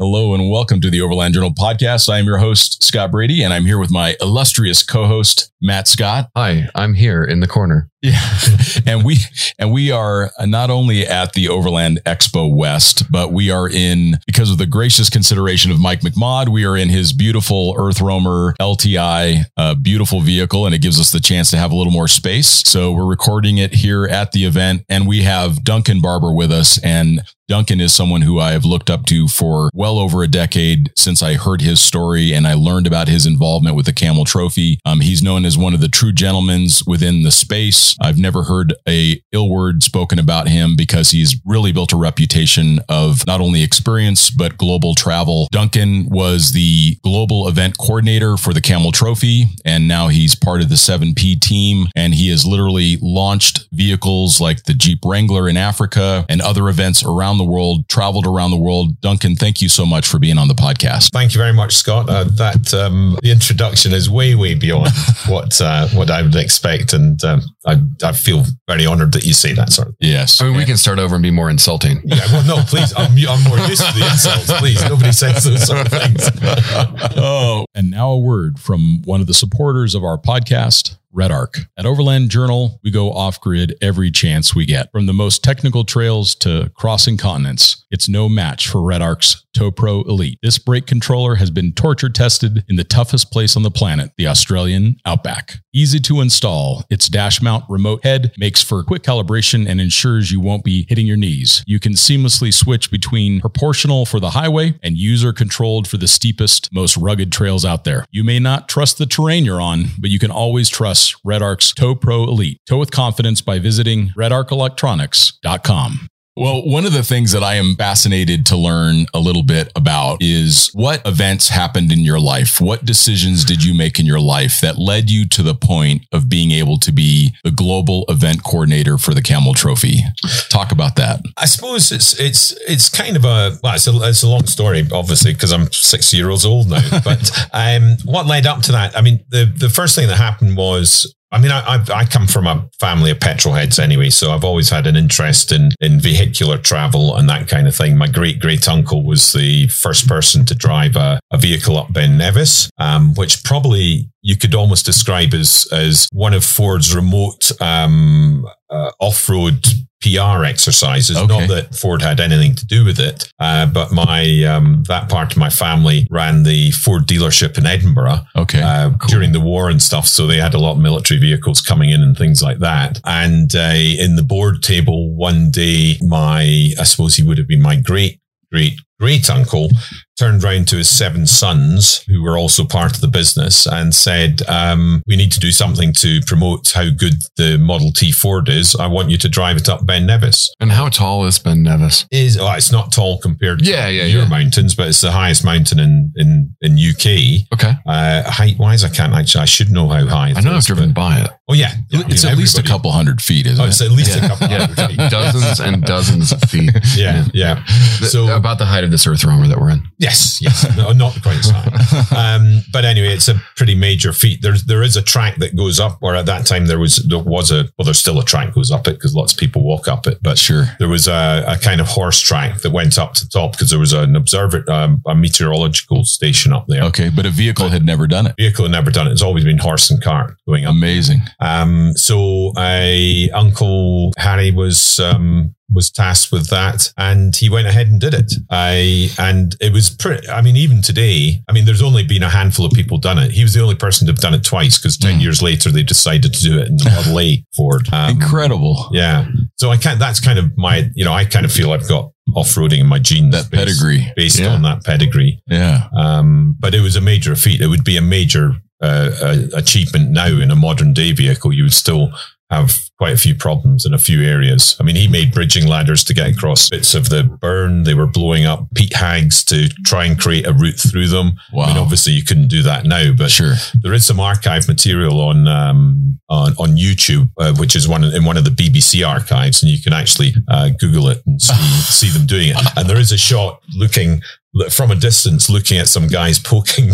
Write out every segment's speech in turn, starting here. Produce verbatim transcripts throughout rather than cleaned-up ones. Hello and welcome to the Overland Journal podcast. I am your host, Scott Brady, and I'm here with my illustrious co-host, Matt Scott. Hi, I'm here in the corner. Yeah. and we and we are not only at the Overland Expo West, but we are in, because of the gracious consideration of Mike McMod, we are in his beautiful Earth Roamer L T I, uh, beautiful vehicle, and it gives us the chance to have a little more space. So we're recording it here at the event, and we have Duncan Barber with us, and Duncan is someone who I have looked up to for well over a decade since I heard his story and I learned about his involvement with the Camel Trophy. Um, he's known as one of the true gentlemen within the space. I've never heard a ill word spoken about him because he's really built a reputation of not only experience, but global travel. Duncan was the global event coordinator for the Camel Trophy, and now he's part of the seven P team, and he has literally launched vehicles like the Jeep Wrangler in Africa and other events around the world, traveled around the world. Duncan, thank you so much for being on the podcast. Thank you very much, Scott. Uh, that um, the introduction is way, way beyond what uh, what I would expect, and um, I, I feel very honored that you say that sort of thing. Yes. I mean, yeah. We can start over and be more insulting. Yeah, well, no, please. I'm, I'm more used to the insults, please. Nobody says those sort of things. Oh, and now a word from one of the supporters of our podcast, Red Arc. At Overland Journal, we go off-grid every chance we get. From the most technical trails to crossing continents, it's no match for Red Arc's TowPro Elite. This brake controller has been torture tested in the toughest place on the planet, the Australian Outback. Easy to install, its dash mount remote head makes for quick calibration and ensures you won't be hitting your knees. You can seamlessly switch between proportional for the highway and user-controlled for the steepest, most rugged trails out there. You may not trust the terrain you're on, but you can always trust Red Arc's TowPro Elite. Tow with confidence by visiting red arc electronics dot com. Well, one of the things that I am fascinated to learn a little bit about is what events happened in your life. What decisions did you make in your life that led you to the point of being able to be the global event coordinator for the Camel Trophy? Talk about that. I suppose it's it's it's kind of a, well, it's a, it's a long story, obviously, because I'm six years old now. But um, what led up to that? I mean, the, the first thing that happened was, I mean, I, I I come from a family of petrol heads anyway, so I've always had an interest in, in vehicular travel and that kind of thing. My great-great-uncle was the first person to drive a, a vehicle up Ben Nevis, um, which probably you could almost describe as, as one of Ford's remote um, uh, off-road P R exercises. Okay. Not that Ford had anything to do with it, uh, but my um, that part of my family ran the Ford dealership in Edinburgh. Okay. uh, cool. During the war and stuff, so they had a lot of military vehicles coming in and things like that. And uh, in the board table one day, my I suppose he would have been my great great great uncle turned round to his seven sons, who were also part of the business, and said, um, we need to do something to promote how good the Model T Ford is. I want you to drive it up Ben Nevis. And how tall is Ben Nevis? Is oh, It's not tall compared yeah, to yeah, your yeah. mountains, but it's the highest mountain in, in, in U K. Okay. Uh, height-wise, I can't actually, I should know how high it I know is, I've driven by it. Oh, yeah. yeah it's I mean, at least a couple hundred feet, isn't oh, it? It's at least yeah. a couple yeah. hundred feet. Dozens and dozens of feet. Yeah, yeah. yeah. So the, about the height of this Earth Roamer that we're in. Yeah. Yes, yes, no, not quite so. Um, but anyway, it's a pretty major feat. There's there is a track that goes up, or at that time there was there was a well, there's still a track that goes up it because lots of people walk up it. But sure, there was a, a kind of horse track that went up to the top because there was an observer, um, a meteorological station up there. Okay, but a vehicle but had never done it. Vehicle had never done it. It's always been horse and cart going up. Amazing. Um, so I Uncle Harry was. Um, was tasked with that, and he went ahead and did it. I and it was pretty, I mean, even today, I mean, there's only been a handful of people done it. He was the only person to have done it twice, because ten mm. years later, they decided to do it in the Model A Ford. Um, Incredible. Yeah. So I can't, that's kind of my, you know, I kind of feel I've got off-roading in my genes. That based, pedigree. Based yeah. on that pedigree. Yeah. Um, but it was a major feat. It would be a major uh, uh, achievement now in a modern day vehicle. You would still have quite a few problems in a few areas. I mean, he made bridging ladders to get across bits of the burn. They were blowing up peat hags to try and create a route through them. Wow. I mean, obviously you couldn't do that now, but sure. There is some archive material on um, on, on YouTube, uh, which is one in one of the B B C archives, and you can actually uh, Google it and see, see them doing it. And there is a shot looking from a distance, looking at some guys poking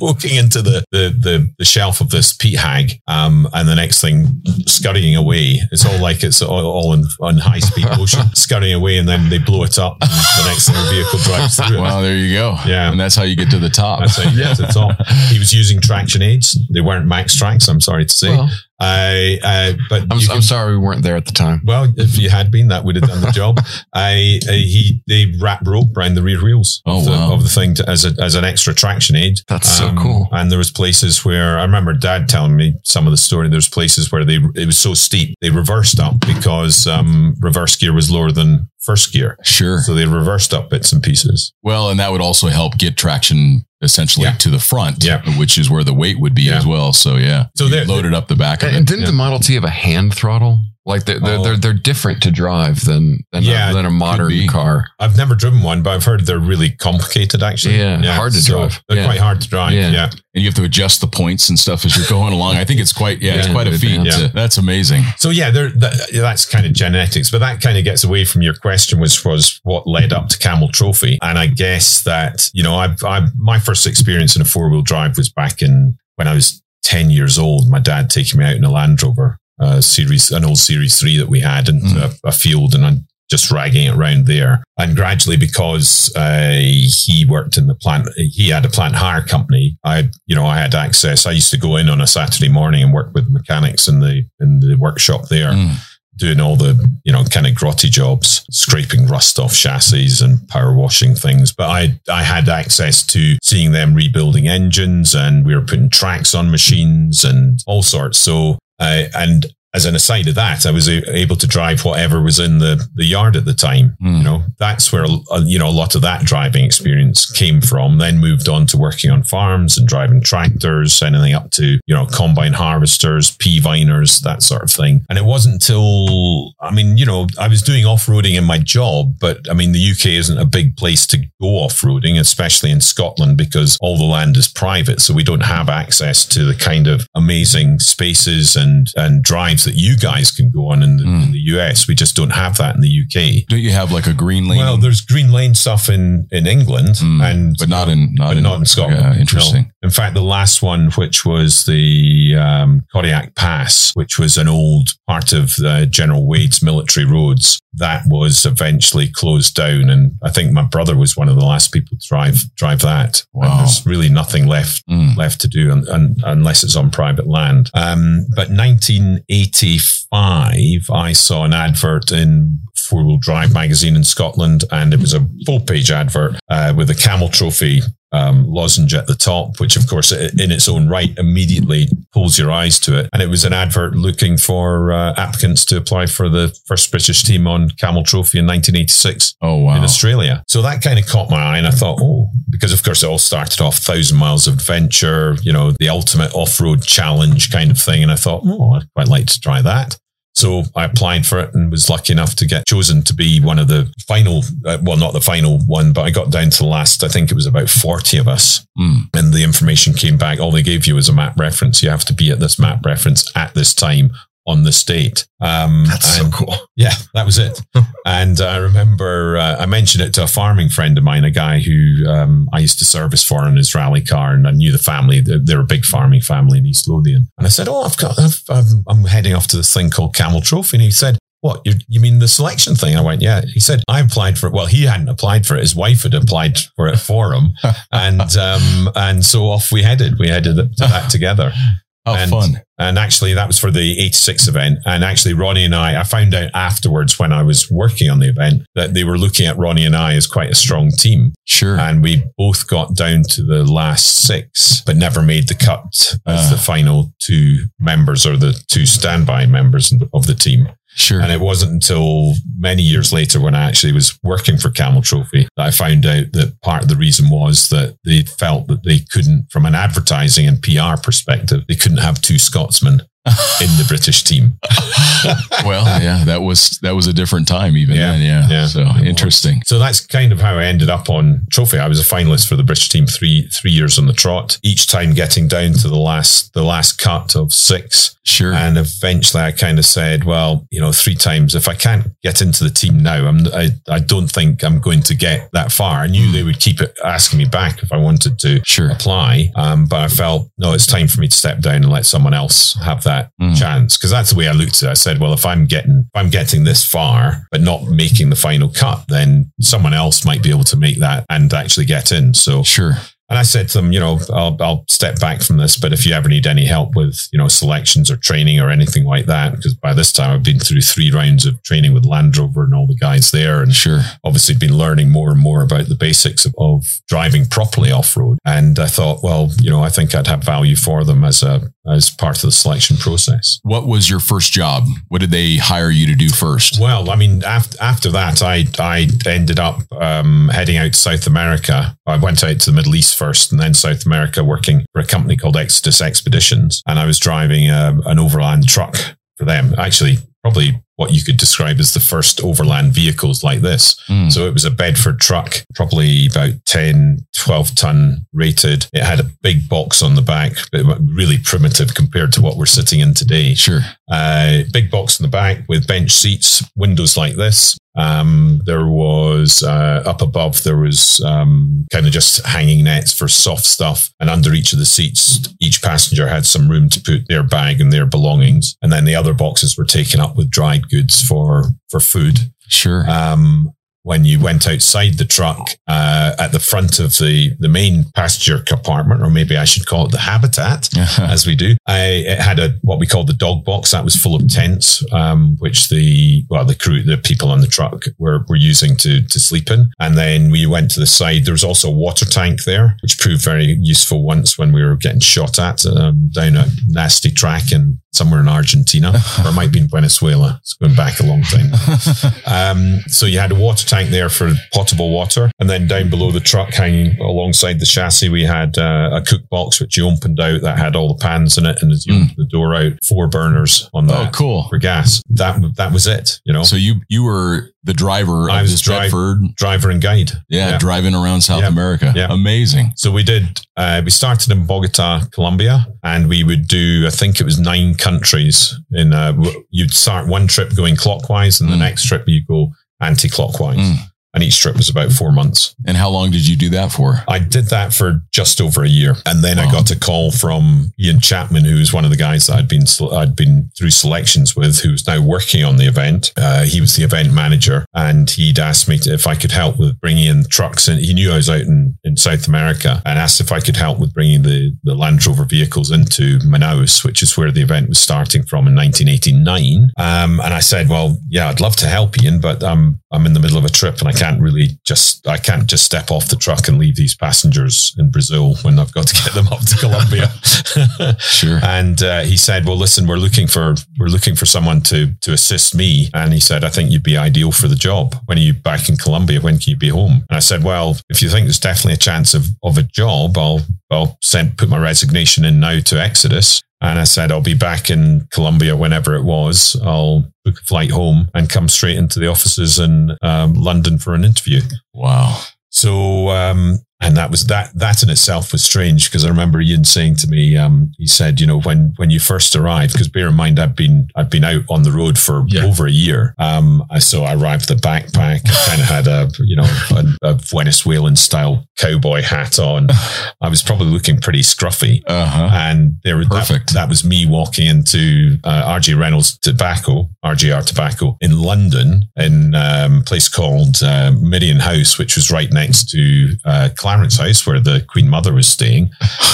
walking into the, the, the, the shelf of this peat hag, um, and the next thing scurrying away. It's all like it's all, all in, on high speed motion, scurrying away, and then they blow it up. And the next thing, the vehicle drives through. Well, it. There you go. Yeah, and that's how you get to the top. That's how you get to the top. He was using traction aids. They weren't Max Trax, I'm sorry to say. Well. I, I, but I'm, can, I'm sorry we weren't there at the time. Well, if you had been, that would have done the job. I, I he they wrapped rope around the rear wheels oh, of, the, wow. of the thing to, as a, as an extra traction aid. That's um, so cool. And there was places where I remember Dad telling me some of the story. There's places where they it was so steep they reversed up because um, reverse gear was lower than first gear. Sure. So they reversed up bits and pieces. Well, and that would also help get traction essentially yeah. to the front, yeah. which is where the weight would be yeah. as well. So yeah, so they loaded up the back and, of it. Didn't yeah. the Model T have a hand throttle? Like they're, they're, oh. they're, they're different to drive than, than, yeah, a, than a modern car. I've never driven one, but I've heard they're really complicated actually. Yeah. yeah. Hard to so drive. They're yeah. quite hard to drive. Yeah. yeah. And you have to adjust the points and stuff as you're going along. I think it's quite, yeah, yeah it's quite a feat. Yeah. To, that's amazing. So yeah, there, that, that's kind of genetics, but that kind of gets away from your question, which was what led up to Camel Trophy. And I guess that, you know, I, I, my first experience in a four wheel drive was back in when I was ten years old, my dad taking me out in a Land Rover. Uh, series, an old Series three that we had into mm. a, a field, and I'm just ragging it around there. And gradually, because uh, he worked in the plant, he had a plant hire company. I, you know, I had access. I used to go in on a Saturday morning and work with mechanics in the in the workshop there. Mm. Doing all the, you know, kind of grotty jobs, scraping rust off chassis and power washing things. But I, I had access to seeing them rebuilding engines, and we were putting tracks on machines and all sorts. So, uh, and as an aside of that, I was able to drive whatever was in the, the yard at the time. Mm. You know, that's where, you know, a lot of that driving experience came from. Then moved on to working on farms and driving tractors, anything up to, you know, combine harvesters, pea viners, that sort of thing. And it wasn't until, I mean, you know, I was doing off-roading in my job, but I mean, the U K isn't a big place to go off-roading, especially in Scotland, because all the land is private. So we don't have access to the kind of amazing spaces and, and drives that you guys can go on in the, mm. in the U S. We just don't have that in the U K. Don't you have like a green lane? Well, there's green lane stuff in, in England, mm. and but not in not, but in, not in Scotland. Yeah, interesting. No. In fact, the last one, which was the um, Kodiak Pass, which was an old part of uh, General Wade's military roads, that was eventually closed down. And I think my brother was one of the last people to drive drive that. Wow. And there's really nothing left mm. left to do, and, and, unless it's on private land. Um, but nineteen eighty-five, I saw an advert in Four Wheel Drive magazine in Scotland, and it was a full page advert uh, with a Camel Trophy Um, lozenge at the top, which of course in its own right immediately pulls your eyes to it. And it was an advert looking for uh, applicants to apply for the first British team on Camel Trophy in nineteen eighty-six oh, wow. in Australia. So that kind of caught my eye, and I thought, oh, because of course it all started off thousand miles of adventure, you know, the ultimate off-road challenge kind of thing. And I thought, oh, I'd quite like to try that. So I applied for it and was lucky enough to get chosen to be one of the final, uh, well, not the final one, but I got down to the last, I think it was about forty of us. Mm. And the information came back. All they gave you was a map reference. You have to be at this map reference at this time on this date. Um, That's and, so cool. Yeah, that was it. And I remember uh, I mentioned it to a farming friend of mine, a guy who um, I used to service for in his rally car, and I knew the family. They're a big farming family in East Lothian. And I said, oh, I've got, I've, I'm, I'm heading off to this thing called Camel Trophy. And he said, what, you, you mean the selection thing? I went, yeah. He said, I applied for it. Well, he hadn't applied for it. His wife had applied for it for him. and um, and so off we headed. We headed to that together. How and, fun. And actually that was for the eighty-six event. And actually Ronnie and I, I found out afterwards when I was working on the event that they were looking at Ronnie and I as quite a strong team. Sure. And we both got down to the last six, but never made the cut uh. as the final two members or the two standby members of the team. Sure. And it wasn't until many years later when I actually was working for Camel Trophy that I found out that part of the reason was that they felt that they couldn't, from an advertising and P R perspective, they couldn't have two Scotsmen in the British team. Well, yeah, that was that was a different time even yeah, then. Yeah, yeah. So interesting. So that's kind of how I ended up on Trophy. I was a finalist for the British team three three years on the trot, each time getting down to the last the last cut of six. Sure. And eventually I kind of said, well, you know, three times, if I can't get into the team now, I'm, I, I don't think I'm going to get that far. I knew they would keep it asking me back if I wanted to sure. apply. Um, but I felt, no, it's time for me to step down and let someone else have that mm. chance. Cause that's the way I looked at it. I said, well, if I'm getting, if I'm getting this far, but not making the final cut, then someone else might be able to make that and actually get in. So sure. And I said to them, you know, I'll, I'll step back from this, but if you ever need any help with, you know, selections or training or anything like that, because by this time I've been through three rounds of training with Land Rover and all the guys there. And sure, obviously been learning more and more about the basics of, of driving properly off-road. And I thought, well, you know, I think I'd have value for them as a, as part of the selection process. What was your first job? What did they hire you to do first? Well, I mean, after, after that, I, I ended up um, heading out to South America. I went out to the Middle East first and then South America, working for a company called Exodus Expeditions. And I was driving a, an overland truck for them. Actually, probably what you could describe as the first overland vehicles like this. Mm. So it was a Bedford truck, probably about ten, twelve ton rated. It had a big box on the back, but really primitive compared to what we're sitting in today. Sure. Uh, big box on the back with bench seats, windows like this. Um, there was, uh, up above, there was, um, kind of just hanging nets for soft stuff. And under each of the seats, each passenger had some room to put their bag and their belongings. And then the other boxes were taken up with dried goods for, for food. Sure. Um, when you went outside the truck, uh, at the front of the, the main passenger compartment, or maybe I should call it the habitat, uh-huh. as we do, I, it had a, what we call the dog box that was full of tents, um, which the, well, the crew, the people on the truck were, were using to, to sleep in. And then we went to the side. There was also a water tank there, which proved very useful once when we were getting shot at, um, down a nasty track in somewhere in Argentina, or it might be in Venezuela. It's going back a long time. Um, so you had a water tank there for potable water. And then down below the truck, hanging alongside the chassis, we had uh, a cook box, which you opened out, that had all the pans in it. And as you mm. opened the door out, four burners on that. Oh, cool. For gas. That, that was it, you know? So you, you were the driver I of was this dri- Bedford. Driver and guide. Yeah, yeah. Driving around South yeah. America. Yeah. Amazing. So we did, uh, we started in Bogota, Colombia, and we would do, I think it was nine countries in uh, you'd start one trip going clockwise and mm. the next trip you go anti-clockwise. Mm. And each trip was about four months. And how long did you do that for? I did that for just over a year. And then wow. I got a call from Ian Chapman, who was one of the guys that I'd been I'd been through selections with, who's now working on the event. Uh, he was the event manager, and he'd asked me to, if I could help with bringing in trucks. And he knew I was out in, in South America, and asked if I could help with bringing the, the Land Rover vehicles into Manaus, which is where the event was starting from in nineteen eighty-nine. Um, and I said, well, yeah, I'd love to help Ian, but um, I'm in the middle of a trip and I can't really just, I can't just step off the truck and leave these passengers in Brazil when I've got to get them up to Colombia. Sure. And uh, he said, well, listen, we're looking for, we're looking for someone to, to assist me. And he said, I think you'd be ideal for the job. When are you back in Colombia? When can you be home? And I said, well, if you think there's definitely a chance of, of a job, I'll, I'll send, put my resignation in now to Exodus. And I said, I'll be back in Colombia whenever it was. I'll book a flight home and come straight into the offices in um, London for an interview. Wow. So, um, and that was that, that in itself was strange, because I remember Ian saying to me, um, he said, you know, when, when you first arrived, because bear in mind, I've been, I've been out on the road for yeah. over a year. Um, I, so I arrived with a backpack, I kind of had a, you know, a, a Venezuelan style cowboy hat on. I was probably looking pretty scruffy. Uh-huh. And there was, that, that was me walking into, uh, R G Reynolds Tobacco, R G R Tobacco in London, in, um, a place called, uh, Midian House, which was right next to, uh, Clarence House, where the Queen Mother was staying.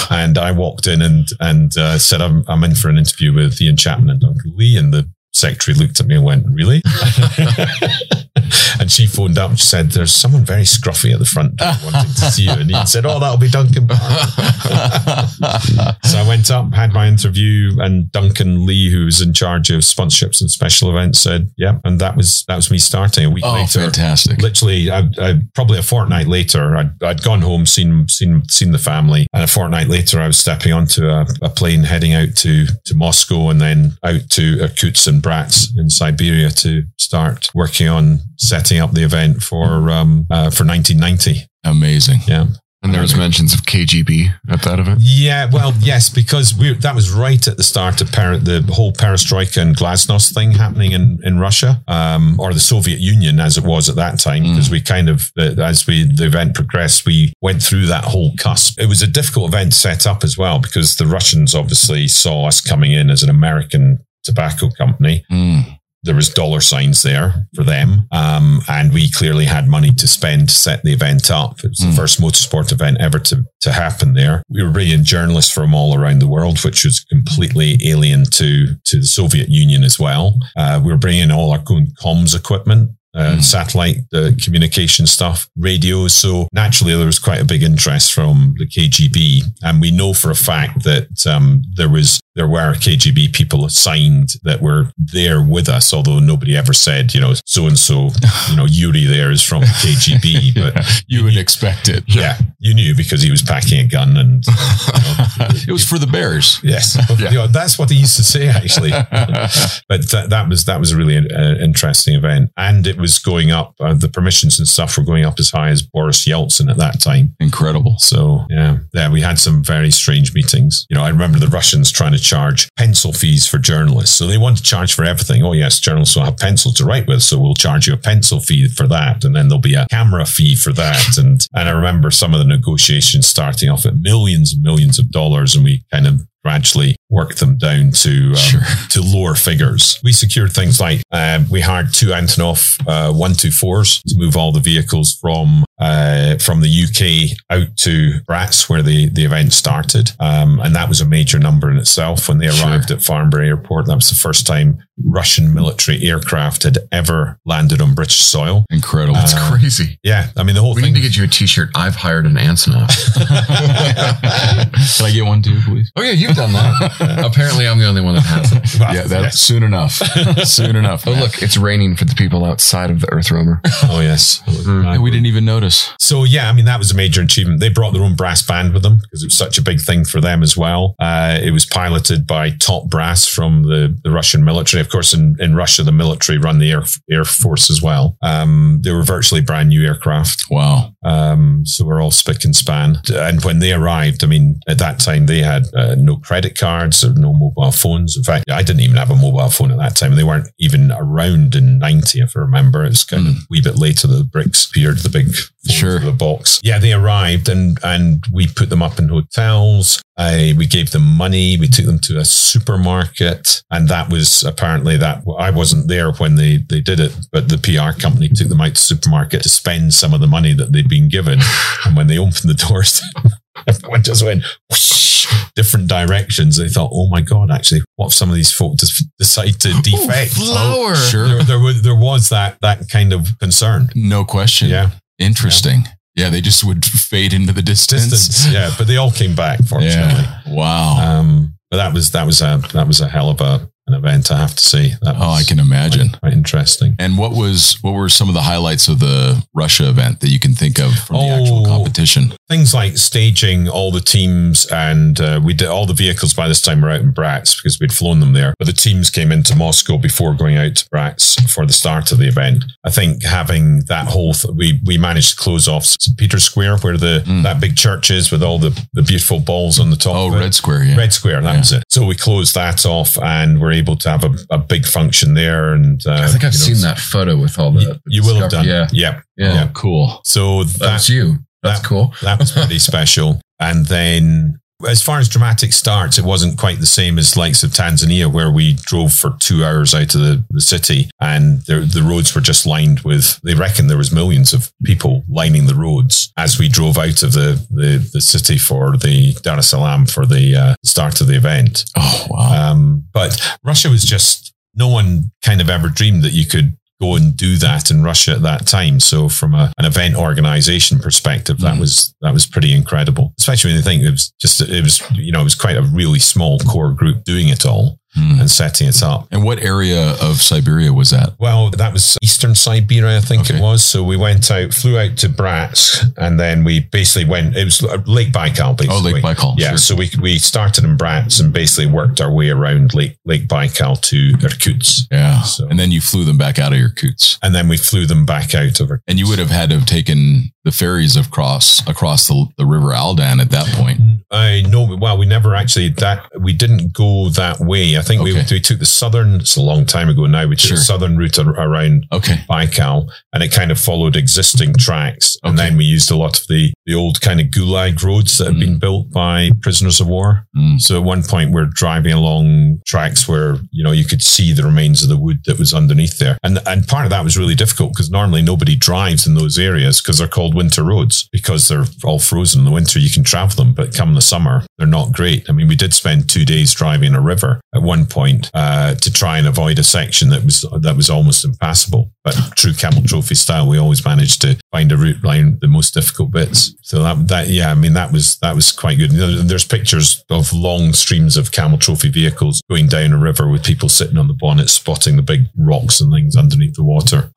And I walked in and and uh, said, I'm I'm in for an interview with Ian Chapman and Duncan Lee. And the secretary looked at me and went, really? And she phoned up and she said, there's someone very scruffy at the front door wanting to see you. And he said, oh, that'll be Duncan Barr. So I went up, had my interview, and Duncan Lee, who was in charge of sponsorships and special events, said, yeah. And that was that was me starting a week oh, later. Oh, fantastic. Literally, I, I, probably a fortnight later, I'd, I'd gone home, seen, seen, seen the family. And a fortnight later, I was stepping onto a, a plane heading out to, to Moscow and then out to Irkutsk and Bratsk in Siberia to start working on setting up the event for um, uh, for nineteen ninety. Amazing. Yeah. And there was mentions of K G B at that event. Yeah, well, yes, because we, that was right at the start of per, the whole perestroika and glasnost thing happening in, in Russia, um, or the Soviet Union as it was at that time, because mm. we kind of, uh, as we the event progressed, we went through that whole cusp. It was a difficult event to set up as well, because the Russians obviously saw us coming in as an American tobacco company. Mm. There was dollar signs there for them. Um, and we clearly had money to spend to set the event up. It was mm. the first motorsport event ever to, to happen there. We were bringing journalists from all around the world, which was completely alien to, to the Soviet Union as well. Uh, we were bringing all our own comms equipment. Uh, mm. satellite uh, communication stuff, radios. So naturally there was quite a big interest from the K G B, and we know for a fact that um, there was there were K G B people assigned that were there with us, although nobody ever said, you know, so and so, you know, Yuri there is from the K G B, but yeah, you, you would knew, expect it. Yeah, you knew because he was packing a gun, and you know, it, it was for the bears. Yes, but, yeah. You know, that's what he used to say actually. But th- that was that was a really uh, interesting event, and it was going up, uh, the permissions and stuff were going up as high as Boris Yeltsin at that time. Incredible. So yeah, yeah, we had some very strange meetings. You know, I remember the Russians trying to charge pencil fees for journalists. So they want to charge for everything. Oh yes, journalists will have pencil to write with, so we'll charge you a pencil fee for that, and then there'll be a camera fee for that. And, and I remember some of the negotiations starting off at millions and millions of dollars, and we kind of gradually work them down to um, sure. to lower figures. We secured things like uh, we hired two Antonov uh, one twenty-fours to move all the vehicles from uh, from the U K out to Bratsk, where the, the event started. Um, and that was a major number in itself. When they arrived sure. at Farnborough Airport, that was the first time Russian military aircraft had ever landed on British soil. Incredible. Uh, That's crazy. Yeah. I mean, the whole we thing. We need to get you a t-shirt. I've hired an Antonov. Can I get one too, please? Oh yeah, you done that. Apparently I'm the only one that has it. Well, yeah, that's yes. soon enough. Soon enough. Oh, look, it's raining for the people outside of the Earth Roamer. Oh, yes. Mm. We didn't even notice. So, yeah, I mean, that was a major achievement. They brought their own brass band with them because it was such a big thing for them as well. Uh, it was piloted by top brass from the, the Russian military. Of course, in, in Russia, the military run the Air, Air Force as well. Um, they were virtually brand new aircraft. Wow. Um, so we're all spick and span. And when they arrived, I mean, at that time, they had uh, no credit cards or no mobile phones. In fact, I didn't even have a mobile phone at that time. They weren't even around in ninety, if I remember. It was kind mm. of a wee bit later that the bricks appeared, the big phone sure. the box. Yeah, they arrived and, and we put them up in hotels. I, we gave them money. We took them to a supermarket. And that was apparently that I wasn't there when they, they did it, but the P R company took them out to the supermarket to spend some of the money that they'd been given. And when they opened the doors, everyone just went whoosh, different directions. They thought, oh my God, actually, what if some of these folk just decide to defect? Oh, flower. Oh, sure. there, there, was, there was that that kind of concern. No question. Yeah. Interesting. Yeah. Yeah, they just would fade into the distance. distance. Yeah, but they all came back, fortunately. Yeah. Wow. Um, but that was that was a that was a hell of a an event, I have to say. That oh, I can imagine. Quite, quite interesting. And what was what were some of the highlights of the Russia event that you can think of from oh, the actual competition? Things like staging all the teams, and uh, we did all the vehicles by this time were out in Bratsk because we'd flown them there. But the teams came into Moscow before going out to Bratsk for the start of the event. I think having that whole th- we we managed to close off Saint Peter's Square, where the mm. that big church is with all the, the beautiful balls on the top. Oh, of Red it. Square, yeah. Red Square, that yeah. was it. So we closed that off, and we're able to have a, a big function there. And uh, I think I've you know, seen that photo with all the. You, you will have done. Yeah. Yeah. Yeah. yeah. Oh, cool. So that, that's you. That's that, cool. That was pretty special. And then as far as dramatic starts, it wasn't quite the same as likes of Tanzania, where we drove for two hours out of the, the city, and the, the roads were just lined with, they reckon there was millions of people lining the roads as we drove out of the, the, the city for the Dar es Salaam for the uh, start of the event. Oh, wow. Um, but Russia was just, no one kind of ever dreamed that you could go and do that in Russia at that time. So from a, an event organization perspective, that mm. was that was pretty incredible. Especially when you think it was just, it was, you know, it was quite a really small core group doing it all. mm. and setting it up. And what area of Siberia was that? Well, that was Eastern Siberia, I think okay. it was. So we went out, flew out to Bratsk, and then we basically went, it was Lake Baikal, basically. Oh, Lake Baikal. Yeah, sure. So we we started in Bratsk and basically worked our way around Lake, Lake Baikal to Irkutsk. Yeah, so. And then you flew them back out of Irkutsk. And then we flew them back out of Irkutsk. And you would have had to have taken the ferries of cross, across the, the river Aldan at that point. I know. Well, we never actually, that we didn't go that way. I think okay. we, we took the southern, it's a long time ago now, we took sure. the southern route ar- around okay. Baikal, and it kind of followed existing tracks. And okay. then we used a lot of the, the old kind of gulag roads that had mm. been built by prisoners of war. Mm. So at one point we're driving along tracks where, you know, you could see the remains of the wood that was underneath there. And, and part of that was really difficult because normally nobody drives in those areas because they're called winter roads because they're all frozen in the winter. You can travel them, but come the summer, they're not great. I mean, we did spend two days driving a river at one point uh, to try and avoid a section that was that was almost impassable. But true Camel Trophy style, we always managed to find a route around the most difficult bits. So that, that yeah, I mean, that was that was quite good. You know, there's pictures of long streams of Camel Trophy vehicles going down a river with people sitting on the bonnet, spotting the big rocks and things underneath the water.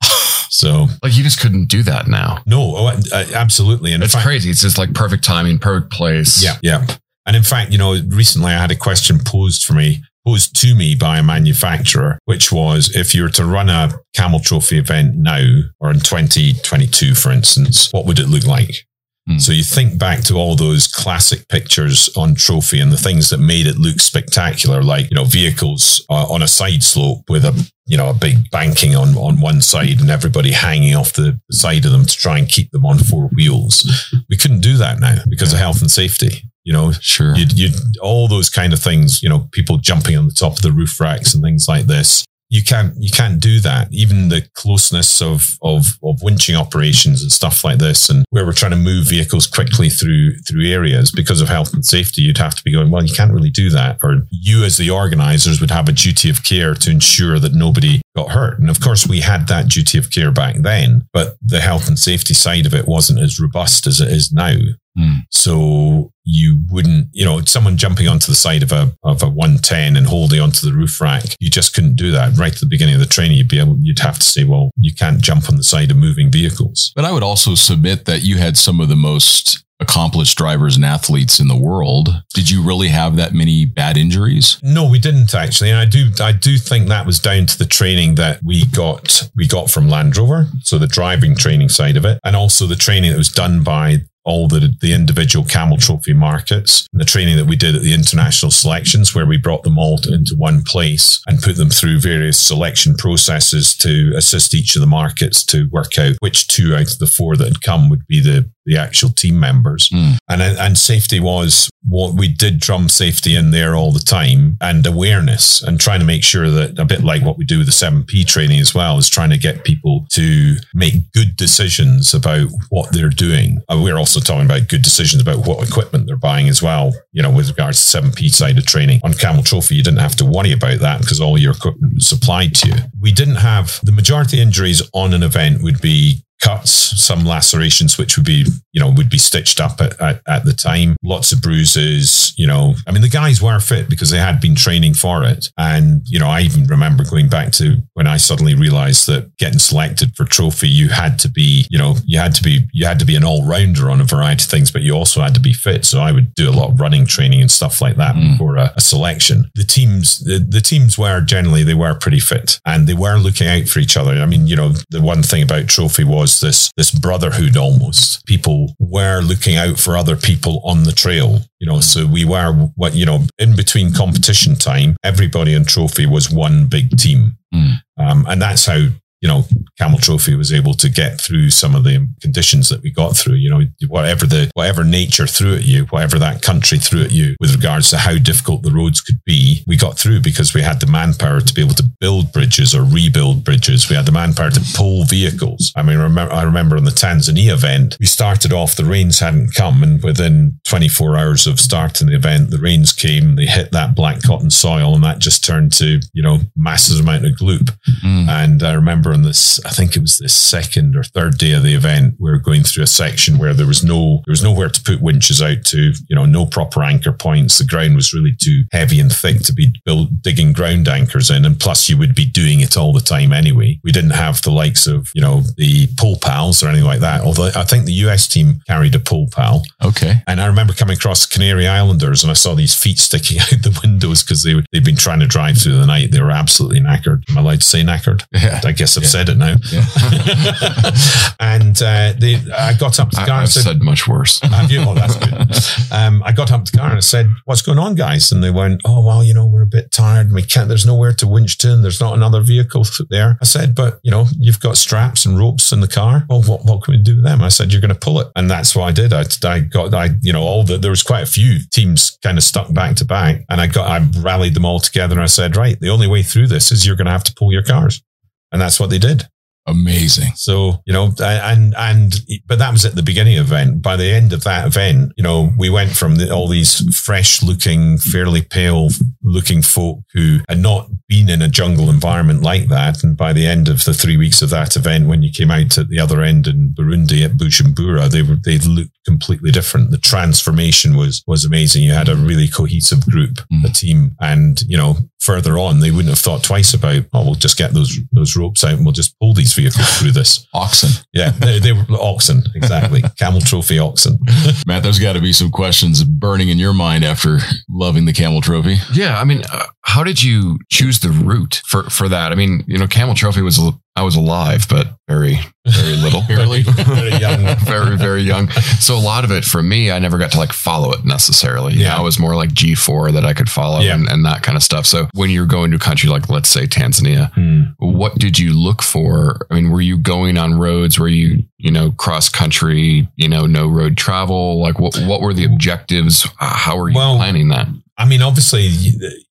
So, like, you just couldn't do that now. No, oh, uh, absolutely. And it's fact, crazy. It's just like perfect timing, perfect place. Yeah, yeah. And in fact, you know, recently I had a question posed for me, posed to me by a manufacturer, which was if you were to run a Camel Trophy event now or in twenty twenty-two, for instance, what would it look like? Mm. So you think back to all those classic pictures on Trophy and the things that made it look spectacular, like, you know, vehicles uh, on a side slope with a, you know, a big banking on, on one side and everybody hanging off the side of them to try and keep them on four wheels. We couldn't do that now because yeah. of health and safety. You know, sure. You'd, you'd, all those kind of things, you know, people jumping on the top of the roof racks and things like this. You can't you can't do that. Even the closeness of, of of winching operations and stuff like this, and where we're trying to move vehicles quickly through through areas because of health and safety, you'd have to be going, well, you can't really do that. Or you as the organizers would have a duty of care to ensure that nobody got hurt. And of course, we had that duty of care back then, but the health and safety side of it wasn't as robust as it is now. Mm. So you wouldn't, you know, someone jumping onto the side of a of a one ten and holding onto the roof rack, you just couldn't do that. Right at the beginning of the training, you'd be able, you'd have to say, well, you can't jump on the side of moving vehicles. But I would also submit that you had some of the most accomplished drivers and athletes in the world. Did you really have that many bad injuries? No, we didn't actually. And I do, I do think that was down to the training that we got, we got from Land Rover. So the driving training side of it, and also the training that was done by all the the individual Camel Trophy markets and the training that we did at the international selections where we brought them all to, into one place and put them through various selection processes to assist each of the markets to work out which two out of the four that had come would be the, the actual team members. Mm. And and safety was what we did, drum safety in there all the time, and awareness and trying to make sure that, a bit like what we do with the seven P training as well, is trying to get people to make good decisions about what they're doing. We're also talking about good decisions about what equipment they're buying as well, you know, with regards to seven P side of training. On Camel Trophy, you didn't have to worry about that because all your equipment was supplied to you. We didn't have, the majority of injuries on an event would be cuts, some lacerations, which would be, you know, would be stitched up at, at, at the time. Lots of bruises, you know. I mean, the guys were fit because they had been training for it. And, you know, I even remember going back to when I suddenly realized that getting selected for Trophy, you had to be, you know, you had to be, you had to be an all-rounder on a variety of things, but you also had to be fit. So I would do a lot of running training and stuff like that mm. before a, a selection. The teams, the, the teams were generally, they were pretty fit and they were looking out for each other. I mean, you know, the one thing about Trophy was this this brotherhood almost. People were looking out for other people on the trail, you know. So we were, what you know, in between competition time, everybody in Trophy was one big team. Mm. Um, and that's how, you know, Camel Trophy was able to get through some of the conditions that we got through, you know, whatever the, whatever nature threw at you, whatever that country threw at you with regards to how difficult the roads could be, we got through because we had the manpower to be able to build bridges or rebuild bridges. We had the manpower to pull vehicles. I mean, remember, I remember on the Tanzania event, we started off, the rains hadn't come, and within twenty-four hours of starting the event, the rains came, they hit that black cotton soil, and that just turned to, you know, massive amount of gloop. Mm. And I remember on this, I think it was the second or third day of the event, we were going through a section where there was no, there was nowhere to put winches out to, you know, no proper anchor points. The ground was really too heavy and thick to be build, digging ground anchors in. And plus you would be doing it all the time anyway. We didn't have the likes of, you know, the pole pals or anything like that. Although I think the U S team carried a pole pal. Okay. And I remember coming across Canary Islanders and I saw these feet sticking out the windows because they, they'd been trying to drive through the night. They were absolutely knackered. Am I allowed to say knackered? Yeah. I guess I've yeah. said it now. Yeah. and uh, they, I got up to the car I, and said, said much worse. Have you? Oh, that's good. Um, I got up to the car and I said, what's going on, guys? And they went, oh, well, you know, we're a bit tired and we can't, there's nowhere to winch to and there's not another vehicle there. I said, but, you know, you've got straps and ropes in the car. Well, what, what can we do with them? I said, you're going to pull it. And that's what I did. I, I got, I, you know, all the, there was quite a few teams kind of stuck back to back and I got, I rallied them all together and I said, right, the only way through this is you're going to have to pull your cars. And that's what they did. Amazing. So, you know, and, and, but that was at the beginning of the event. By the end of that event, you know, we went from the, all these fresh looking, fairly pale looking folk who had not been in a jungle environment like that. And by the end of the three weeks of that event, when you came out at the other end in Burundi at Bujumbura, they were, they looked completely different. The transformation was, was amazing. You had a really cohesive group, mm. a team. And, you know, further on, they wouldn't have thought twice about, oh, we'll just get those, those ropes out and we'll just pull these vehicles through this. Oxen. Yeah, they, they were oxen, exactly. Camel Trophy oxen. Matt, there's got to be some questions burning in your mind after loving the Camel Trophy. Yeah, I mean, uh, how did you choose the route for, for that? I mean, you know, Camel Trophy was, I was alive, but very, very little. Barely. Very young. very, very young. So a lot of it for me, I never got to like follow it necessarily. Yeah. You know, I was more like G four that I could follow yeah. and, and that kind of stuff. So when you're going to a country like, let's say Tanzania, mm. what did you look for? I mean, were you going on roads where you, you know, cross country, you know, no road travel? Like what, what were the objectives? How were you well, planning that? I mean, obviously,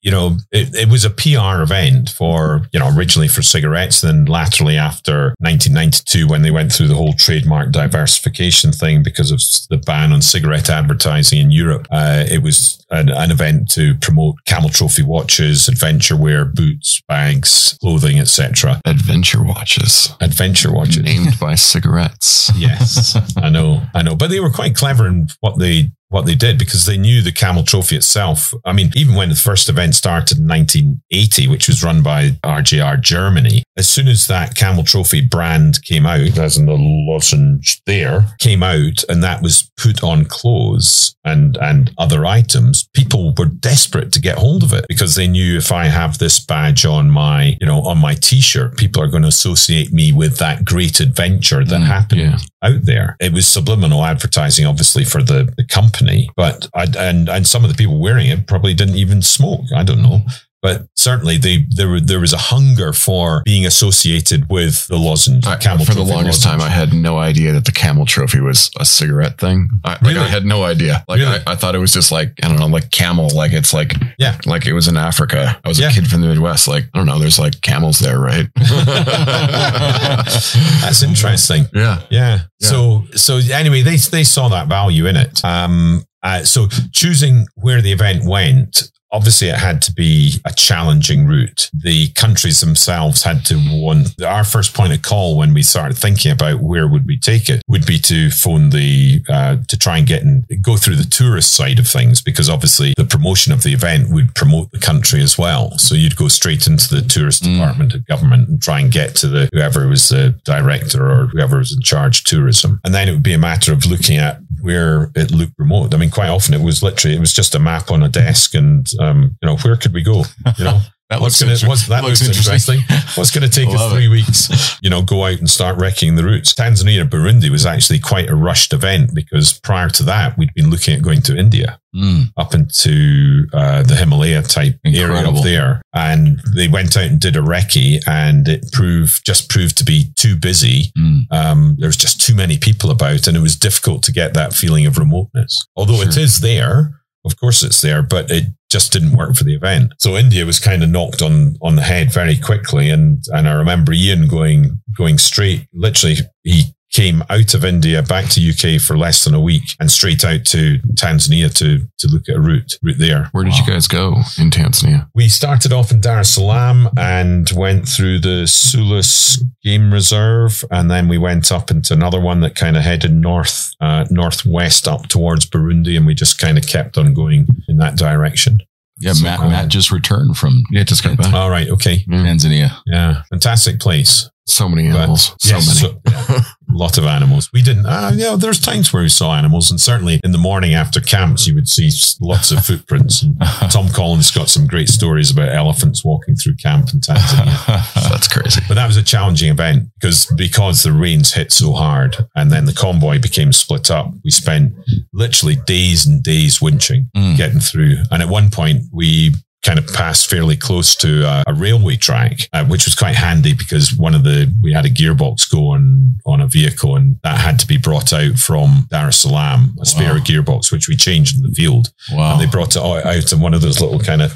you know, it, it was a P R event for, you know, originally for cigarettes, then laterally after nineteen ninety-two, when they went through the whole trademark diversification thing because of the ban on cigarette advertising in Europe. Uh, it was an, an event to promote Camel Trophy watches, adventure wear, boots, bags, clothing, et cetera. Adventure watches. Adventure watches. Named by cigarettes. Yes, I know. I know. But they were quite clever in what they what they did because they knew the Camel Trophy itself. I mean, even when the first event started in nineteen eighty, which was run by R J R Germany, as soon as that Camel Trophy brand came out, as in the lozenge there, came out and that was put on clothes and, and other items, people were desperate to get hold of it because they knew if I have this badge on my, you know, on my t-shirt, people are going to associate me with that great adventure that mm, happened yeah. out there. It was subliminal advertising, obviously, for the, the company. But I, and and some of the people wearing it probably didn't even smoke. I don't know. But certainly, they, there were, there was a hunger for being associated with the lozenge. I, Camel for Trophy the longest lozenge. time, I had no idea that the Camel Trophy was a cigarette thing. I, really? like, I had no idea. Like really? I, I thought it was just like, I don't know, like camel. Like it's like, yeah. like it was in Africa. I was yeah. a kid from the Midwest. Like, I don't know, there's like camels there, right? That's interesting. Yeah. yeah. Yeah. So, so anyway, they, they saw that value in it. Um. Uh, so choosing where the event went, obviously, it had to be a challenging route. The countries themselves had to want, our first point of call when we started thinking about where would we take it would be to phone the, uh, to try and get and go through the tourist side of things, because obviously the promotion of the event would promote the country as well. So you'd go straight into the tourist mm. department of government and try and get to the, whoever was the director or whoever was in charge of tourism. And then it would be a matter of looking at where it looked remote. I mean, quite often it was literally, it was just a map on a desk and, Um, you know, where could we go? You know, that what's looks, gonna, what's, that looks, looks interesting. interesting. What's going to take us three it. weeks? You know, go out and start wrecking the routes. Tanzania, Burundi was actually quite a rushed event because prior to that, we'd been looking at going to India. Mm. Up into uh, the Himalaya type Incredible. area up there, and they went out and did a recce, and it proved just proved to be too busy. Mm. Um, there was just too many people about, and it was difficult to get that feeling of remoteness. Although sure. it is there, of course, it's there, but it just didn't work for the event. So India was kind of knocked on, on the head very quickly. And, and I remember Ian going, going straight, literally he, came out of India back to U K for less than a week and straight out to Tanzania to to look at a route route there. Where did wow. you guys go in Tanzania? We started off in Dar es Salaam and went through the Sulis Game Reserve, and then we went up into another one that kind of headed north, uh, northwest up towards Burundi, and we just kind of kept on going in that direction. Yeah, so, Matt, uh, Matt just returned from yeah, just got back. All right, okay, mm. Tanzania. Yeah, fantastic place. So many animals. But, so yes, many. So, yeah, a lot of animals. We didn't, uh, you know, there's times where we saw animals, and certainly in the morning after camps, you would see lots of footprints. And Tom Collins got some great stories about elephants walking through camp in Tanzania. That's crazy. But that was a challenging event because, because the rains hit so hard and then the convoy became split up. We spent literally days and days winching, mm. getting through. And at one point we kind of passed fairly close to a, a railway track, uh, which was quite handy because one of the, we had a gearbox go on, on a vehicle, and that had to be brought out from Dar es Salaam, a spare wow. gearbox, which we changed in the field. Wow. And they brought it out in one of those little kind of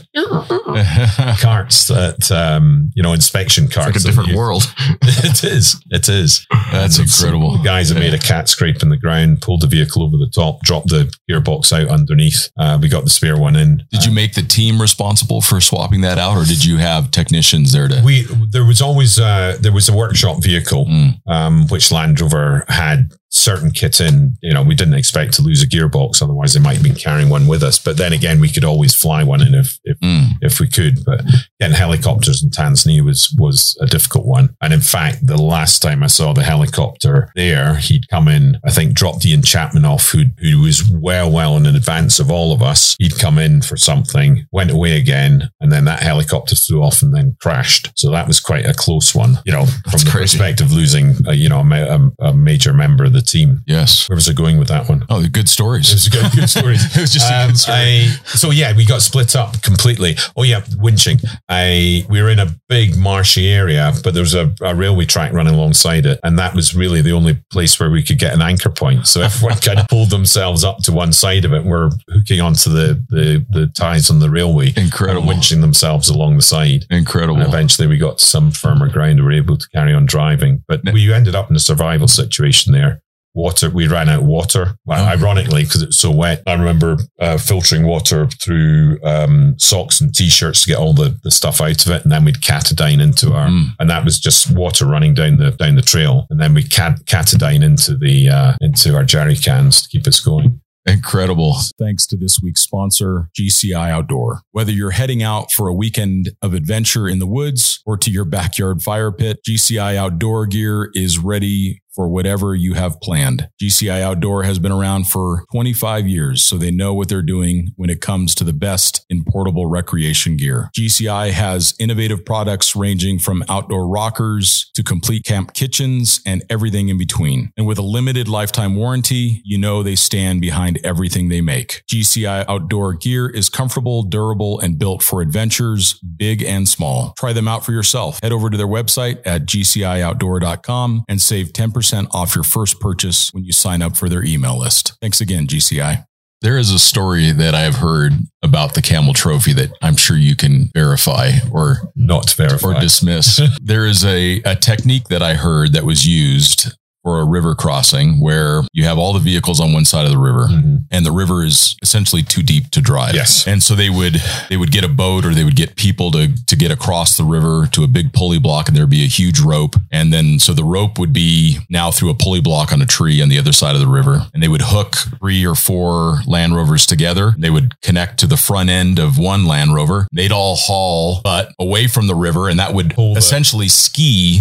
carts that, um, you know, inspection carts. It's like a different you, world. It is. It is. That's and incredible. The guys yeah. that made a cat scrape in the ground, pulled the vehicle over the top, dropped the gearbox out underneath. Uh, we got the spare one in. Did uh, you make the team responsible for swapping that out, or did you have technicians there to? We there was always uh, there was a workshop vehicle, mm. um, which Land Rover had certain kit in. You know, we didn't expect to lose a gearbox, otherwise they might have been carrying one with us. But then again, we could always fly one in if if, mm. if we could. But getting helicopters in Tanzania was was a difficult one. And in fact, the last time I saw the helicopter there, he'd come in, I think, dropped Ian Chapman off, who who was well, well in advance of all of us. He'd come in for something, went away again, and then that helicopter flew off and then crashed. So that was quite a close one, you know, from That's the crazy. perspective of losing, a, you know, a, a, a major member of the team. Yes. Where was I going with that one? Oh, the good stories. It was good, good stories. It was just um, a good story. I, so yeah, we got split up completely. Oh yeah, winching. I we were in a big marshy area, but there was a, a railway track running alongside it, and that was really the only place where we could get an anchor point. So everyone kind of pulled themselves up to one side of it. We're hooking onto the the, the ties on the railway. Incredible. And winching themselves along the side. Incredible. And eventually, we got some firmer ground. We were able to carry on driving, but we ended up in a survival situation there. Water, we ran out of water, well, oh. ironically, because it was so wet. I remember uh, filtering water through um, socks and T-shirts to get all the, the stuff out of it. And then we'd catadine into our, mm. and that was just water running down the down the trail. And then we cat, catadine into the uh, into our jerry cans to keep us going. Incredible. Thanks to this week's sponsor, G C I Outdoor. Whether you're heading out for a weekend of adventure in the woods or to your backyard fire pit, G C I Outdoor gear is ready for whatever you have planned. G C I Outdoor has been around for twenty-five years, so they know what they're doing when it comes to the best in portable recreation gear. G C I has innovative products ranging from outdoor rockers to complete camp kitchens and everything in between. And with a limited lifetime warranty, you know they stand behind everything they make. G C I Outdoor gear is comfortable, durable, and built for adventures, big and small. Try them out for yourself. Head over to their website at G C I outdoor dot com and save ten percent off your first purchase when you sign up for their email list. Thanks again, G C I. There is a story that I've heard about the Camel Trophy that I'm sure you can verify or not verify or dismiss. There is a, a technique that I heard that was used for a river crossing where you have all the vehicles on one side of the river, mm-hmm. and the river is essentially too deep to drive. Yes. And so they would, they would get a boat, or they would get people to, to get across the river to a big pulley block, and there'd be a huge rope. And then, so the rope would be now through a pulley block on a tree on the other side of the river. And they would hook three or four Land Rovers together. They would connect to the front end of one Land Rover. They'd all haul but away from the river. And that would Hold essentially up. ski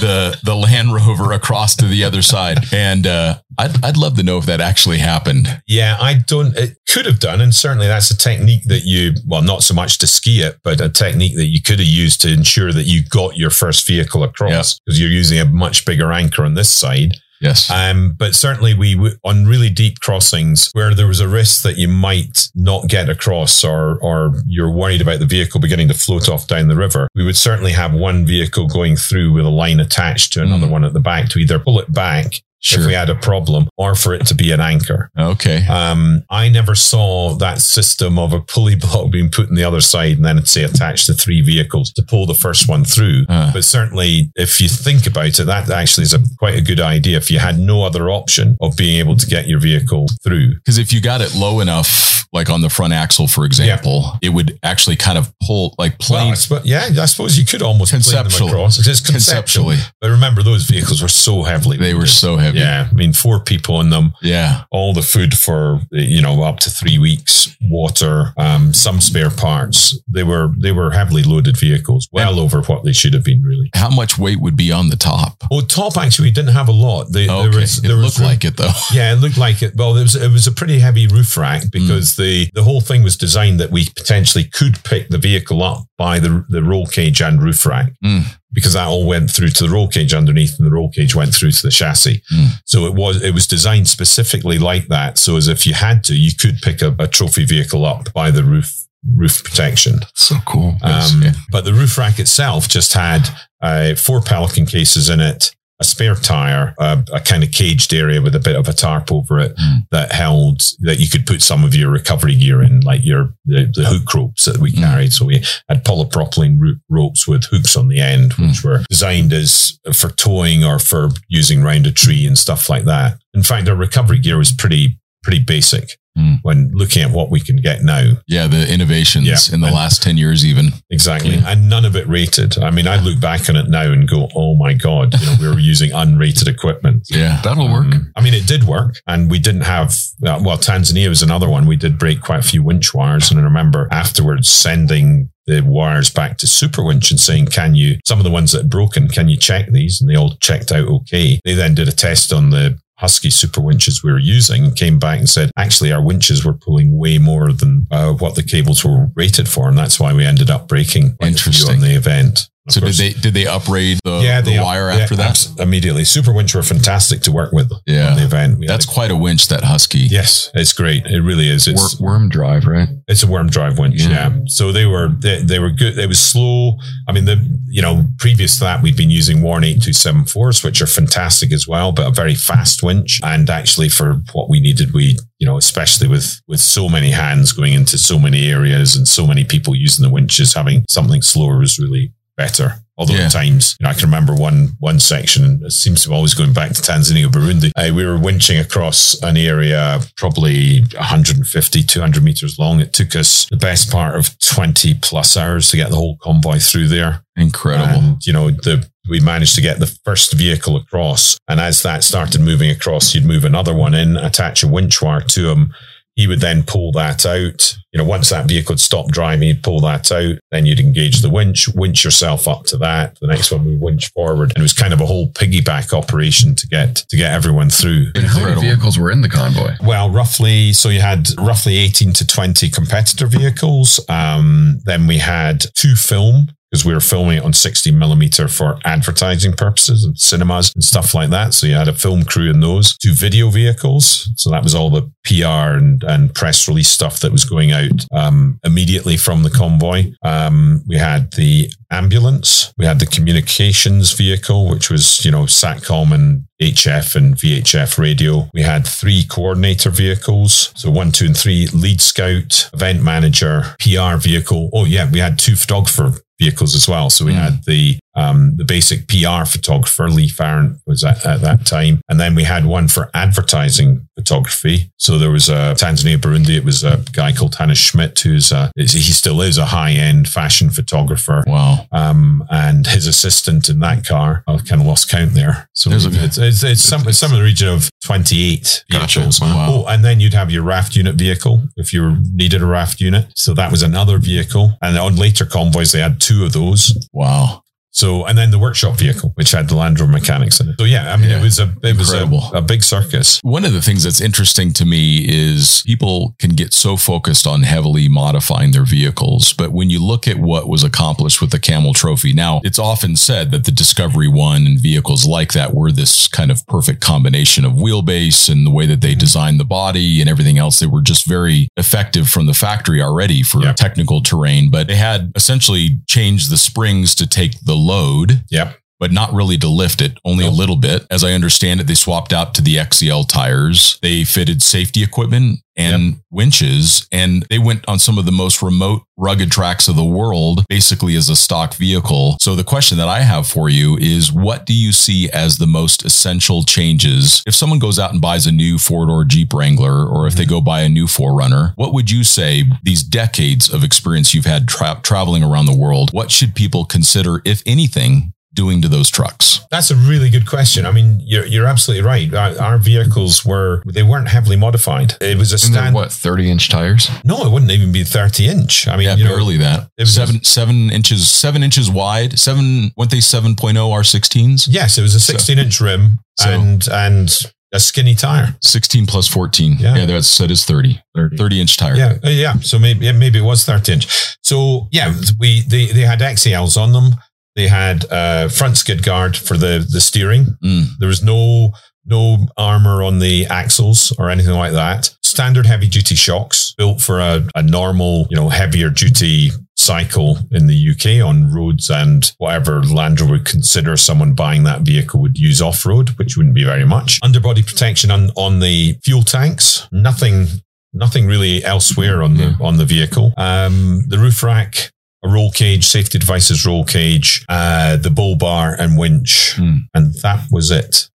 the, the Land Rover across to the the other side. And uh, I'd, I'd love to know if that actually happened. Yeah, I don't, it could have done. And certainly that's a technique that you, well, not so much to ski it, but a technique that you could have used to ensure that you got your first vehicle across, because yeah. you're using a much bigger anchor on this side. Yes. Um, but certainly we w- on really deep crossings where there was a risk that you might not get across, or or you're worried about the vehicle beginning to float off down the river, we would certainly have one vehicle going through with a line attached to another mm. one at the back to either pull it back Sure. If we had a problem, or for it to be an anchor. Okay. Um, I never saw that system of a pulley block being put on the other side and then, say, attached to three vehicles to pull the first one through. Uh. But certainly, if you think about it, that actually is a, quite a good idea if you had no other option of being able to get your vehicle through. Because if you got it low enough, like on the front axle, for example, yeah. it would actually kind of pull, like plane. Well, I sp- yeah, I suppose you could almost conceptually. Plane them across. It is conceptual. Conceptually. But remember, those vehicles were so heavily They loaded. were so heavy. Yeah, I mean, four people in them. Yeah. All the food for, you know, up to three weeks, water, um, some spare parts. They were they were heavily loaded vehicles, well and over what they should have been, really. How much weight would be on the top? Well, top actually didn't have a lot. They, okay. there was, there it was looked room. like it, though. Yeah, it looked like it. Well, there was, it was a pretty heavy roof rack because mm. the, the whole thing was designed that we potentially could pick the vehicle up by the, the roll cage and roof rack. Mm. Because that all went through to the roll cage underneath, and the roll cage went through to the chassis. Mm. So it was it was designed specifically like that. So as if you had to, you could pick a, a trophy vehicle up by the roof roof protection. So cool. Um, yeah. But the roof rack itself just had uh, four Pelican cases in it, a spare tire, a, a kind of caged area with a bit of a tarp over it mm. that held, that you could put some of your recovery gear in, like your the, the hook ropes that we mm. carried. So we had polypropylene ropes with hooks on the end, which mm. were designed as for towing or for using round a tree and stuff like that. In fact, our recovery gear was pretty, pretty basic. Mm. When looking at what we can get now. Yeah, the innovations yeah. in the and, last ten years even. Exactly. Yeah. And none of it rated. I mean, I look back on it now and go, oh my God, you know, we were using unrated equipment. Yeah, that'll um, work. I mean, it did work. And we didn't have, uh, well, Tanzania was another one. We did break quite a few winch wires. And I remember afterwards sending the wires back to Superwinch and saying, can you, some of the ones that had broken, can you check these? And they all checked out okay. They then did a test on the Husky super winches we were using, came back and said, actually, our winches were pulling way more than uh, what the cables were rated for. And that's why we ended up breaking Interesting. on the event. So did they did they upgrade the, yeah, the they, wire yeah, after that? Abs- immediately. Super winch were fantastic to work with yeah. on the event. We That's a, quite a winch, that Husky. Yes, it's great. It really is. It's Wor- worm drive, right? It's a worm drive winch, yeah. yeah. So they were they, they were good. It was slow. I mean, the you know, previous to that, we'd been using Warn eight two seven fours, which are fantastic as well, but a very fast winch. And actually for what we needed, we, you know, especially with, with so many hands going into so many areas and so many people using the winches, having something slower was really better. Although yeah. at times, you know, I can remember one one section, and it seems to be always going back to Tanzania, Burundi. Uh, we were winching across an area probably one hundred fifty, two hundred meters long. It took us the best part of twenty plus hours to get the whole convoy through there. Incredible. And, you know, the we managed to get the first vehicle across. And as that started moving across, you'd move another one in, attach a winch wire to him. He would then pull that out. You know, once that vehicle had stopped driving, he'd pull that out. Then you'd engage the winch, winch yourself up to that. The next one would winch forward. And it was kind of a whole piggyback operation to get to get everyone through. And how many vehicles were in the convoy? Well, roughly, so you had roughly eighteen to twenty competitor vehicles. Um, then we had two film, because we were filming it on sixty millimeter for advertising purposes and cinemas and stuff like that. So you had a film crew in those. Two video vehicles. So that was all the P R and, and press release stuff that was going out um, immediately from the convoy. Um, we had the ambulance. We had the communications vehicle, which was, you know, SATCOM and H F and V H F radio. We had three coordinator vehicles. So one, two, and three, lead scout, event manager, P R vehicle. Oh yeah, we had two photographer vehicles as well. So we mm. had the um, the basic P R photographer, Lee Farrant was at, at that time. And then we had one for advertising photography. So there was a Tanzania, Burundi. It was a guy called Hannes Schmidt, who's a, he still is a high-end fashion photographer. Wow. Um, and his assistant in that car, I kind of lost count there. So we, a, it's, it's, it's some some in the region of twenty-eight gotcha. vehicles. Wow. Oh, and then you'd have your raft unit vehicle if you needed a raft unit. So that was another vehicle. And on later convoys, they had two of those. Wow. So, and then the workshop vehicle, which had the Land Rover mechanics in it. So yeah, I mean, yeah. it was a it Incredible. was a, a big circus. One of the things that's interesting to me is people can get so focused on heavily modifying their vehicles. But when you look at what was accomplished with the Camel Trophy, now it's often said that the Discovery One and vehicles like that were this kind of perfect combination of wheelbase and the way that they designed the body and everything else. They were just very effective from the factory already for yep. technical terrain, but they had essentially changed the springs to take the load. Yep. but not really to lift it, only nope. a little bit. As I understand it, they swapped out to the X C L tires. They fitted safety equipment and yep. winches, and they went on some of the most remote, rugged tracks of the world, basically as a stock vehicle. So the question that I have for you is, what do you see as the most essential changes? If someone goes out and buys a new four-door Jeep Wrangler, or if mm-hmm. they go buy a new four runner, what would you say, these decades of experience you've had tra- traveling around the world, what should people consider, if anything, doing to those trucks? That's a really good question. I mean, you're, you're absolutely right. Our vehicles were, they weren't heavily modified. It was a standard. What, thirty inch tires? No, it wouldn't even be thirty inch. I mean, yeah, you barely know, that. It was seven, just, seven inches, seven inches wide, seven, weren't they seven point oh R sixteens? Yes, it was a sixteen so, inch rim so. and, and, a skinny tire. sixteen plus fourteen. Yeah, yeah that's that is thirty. thirty. thirty inch tire. Yeah, yeah. So maybe maybe it was thirty inch. So yeah, we they, they had X C Ls on them. They had uh front skid guard for the the steering. Mm. There was no no armor on the axles or anything like that. Standard heavy duty shocks built for a, a normal, you know, heavier duty cycle in the U K on roads and whatever Land Rover would consider someone buying that vehicle would use off-road, which wouldn't be very much. Underbody protection on, on the fuel tanks. Nothing nothing really elsewhere on the, on the vehicle. Um, the roof rack, a roll cage, safety devices roll cage, uh, the bull bar and winch. Hmm. And that was it.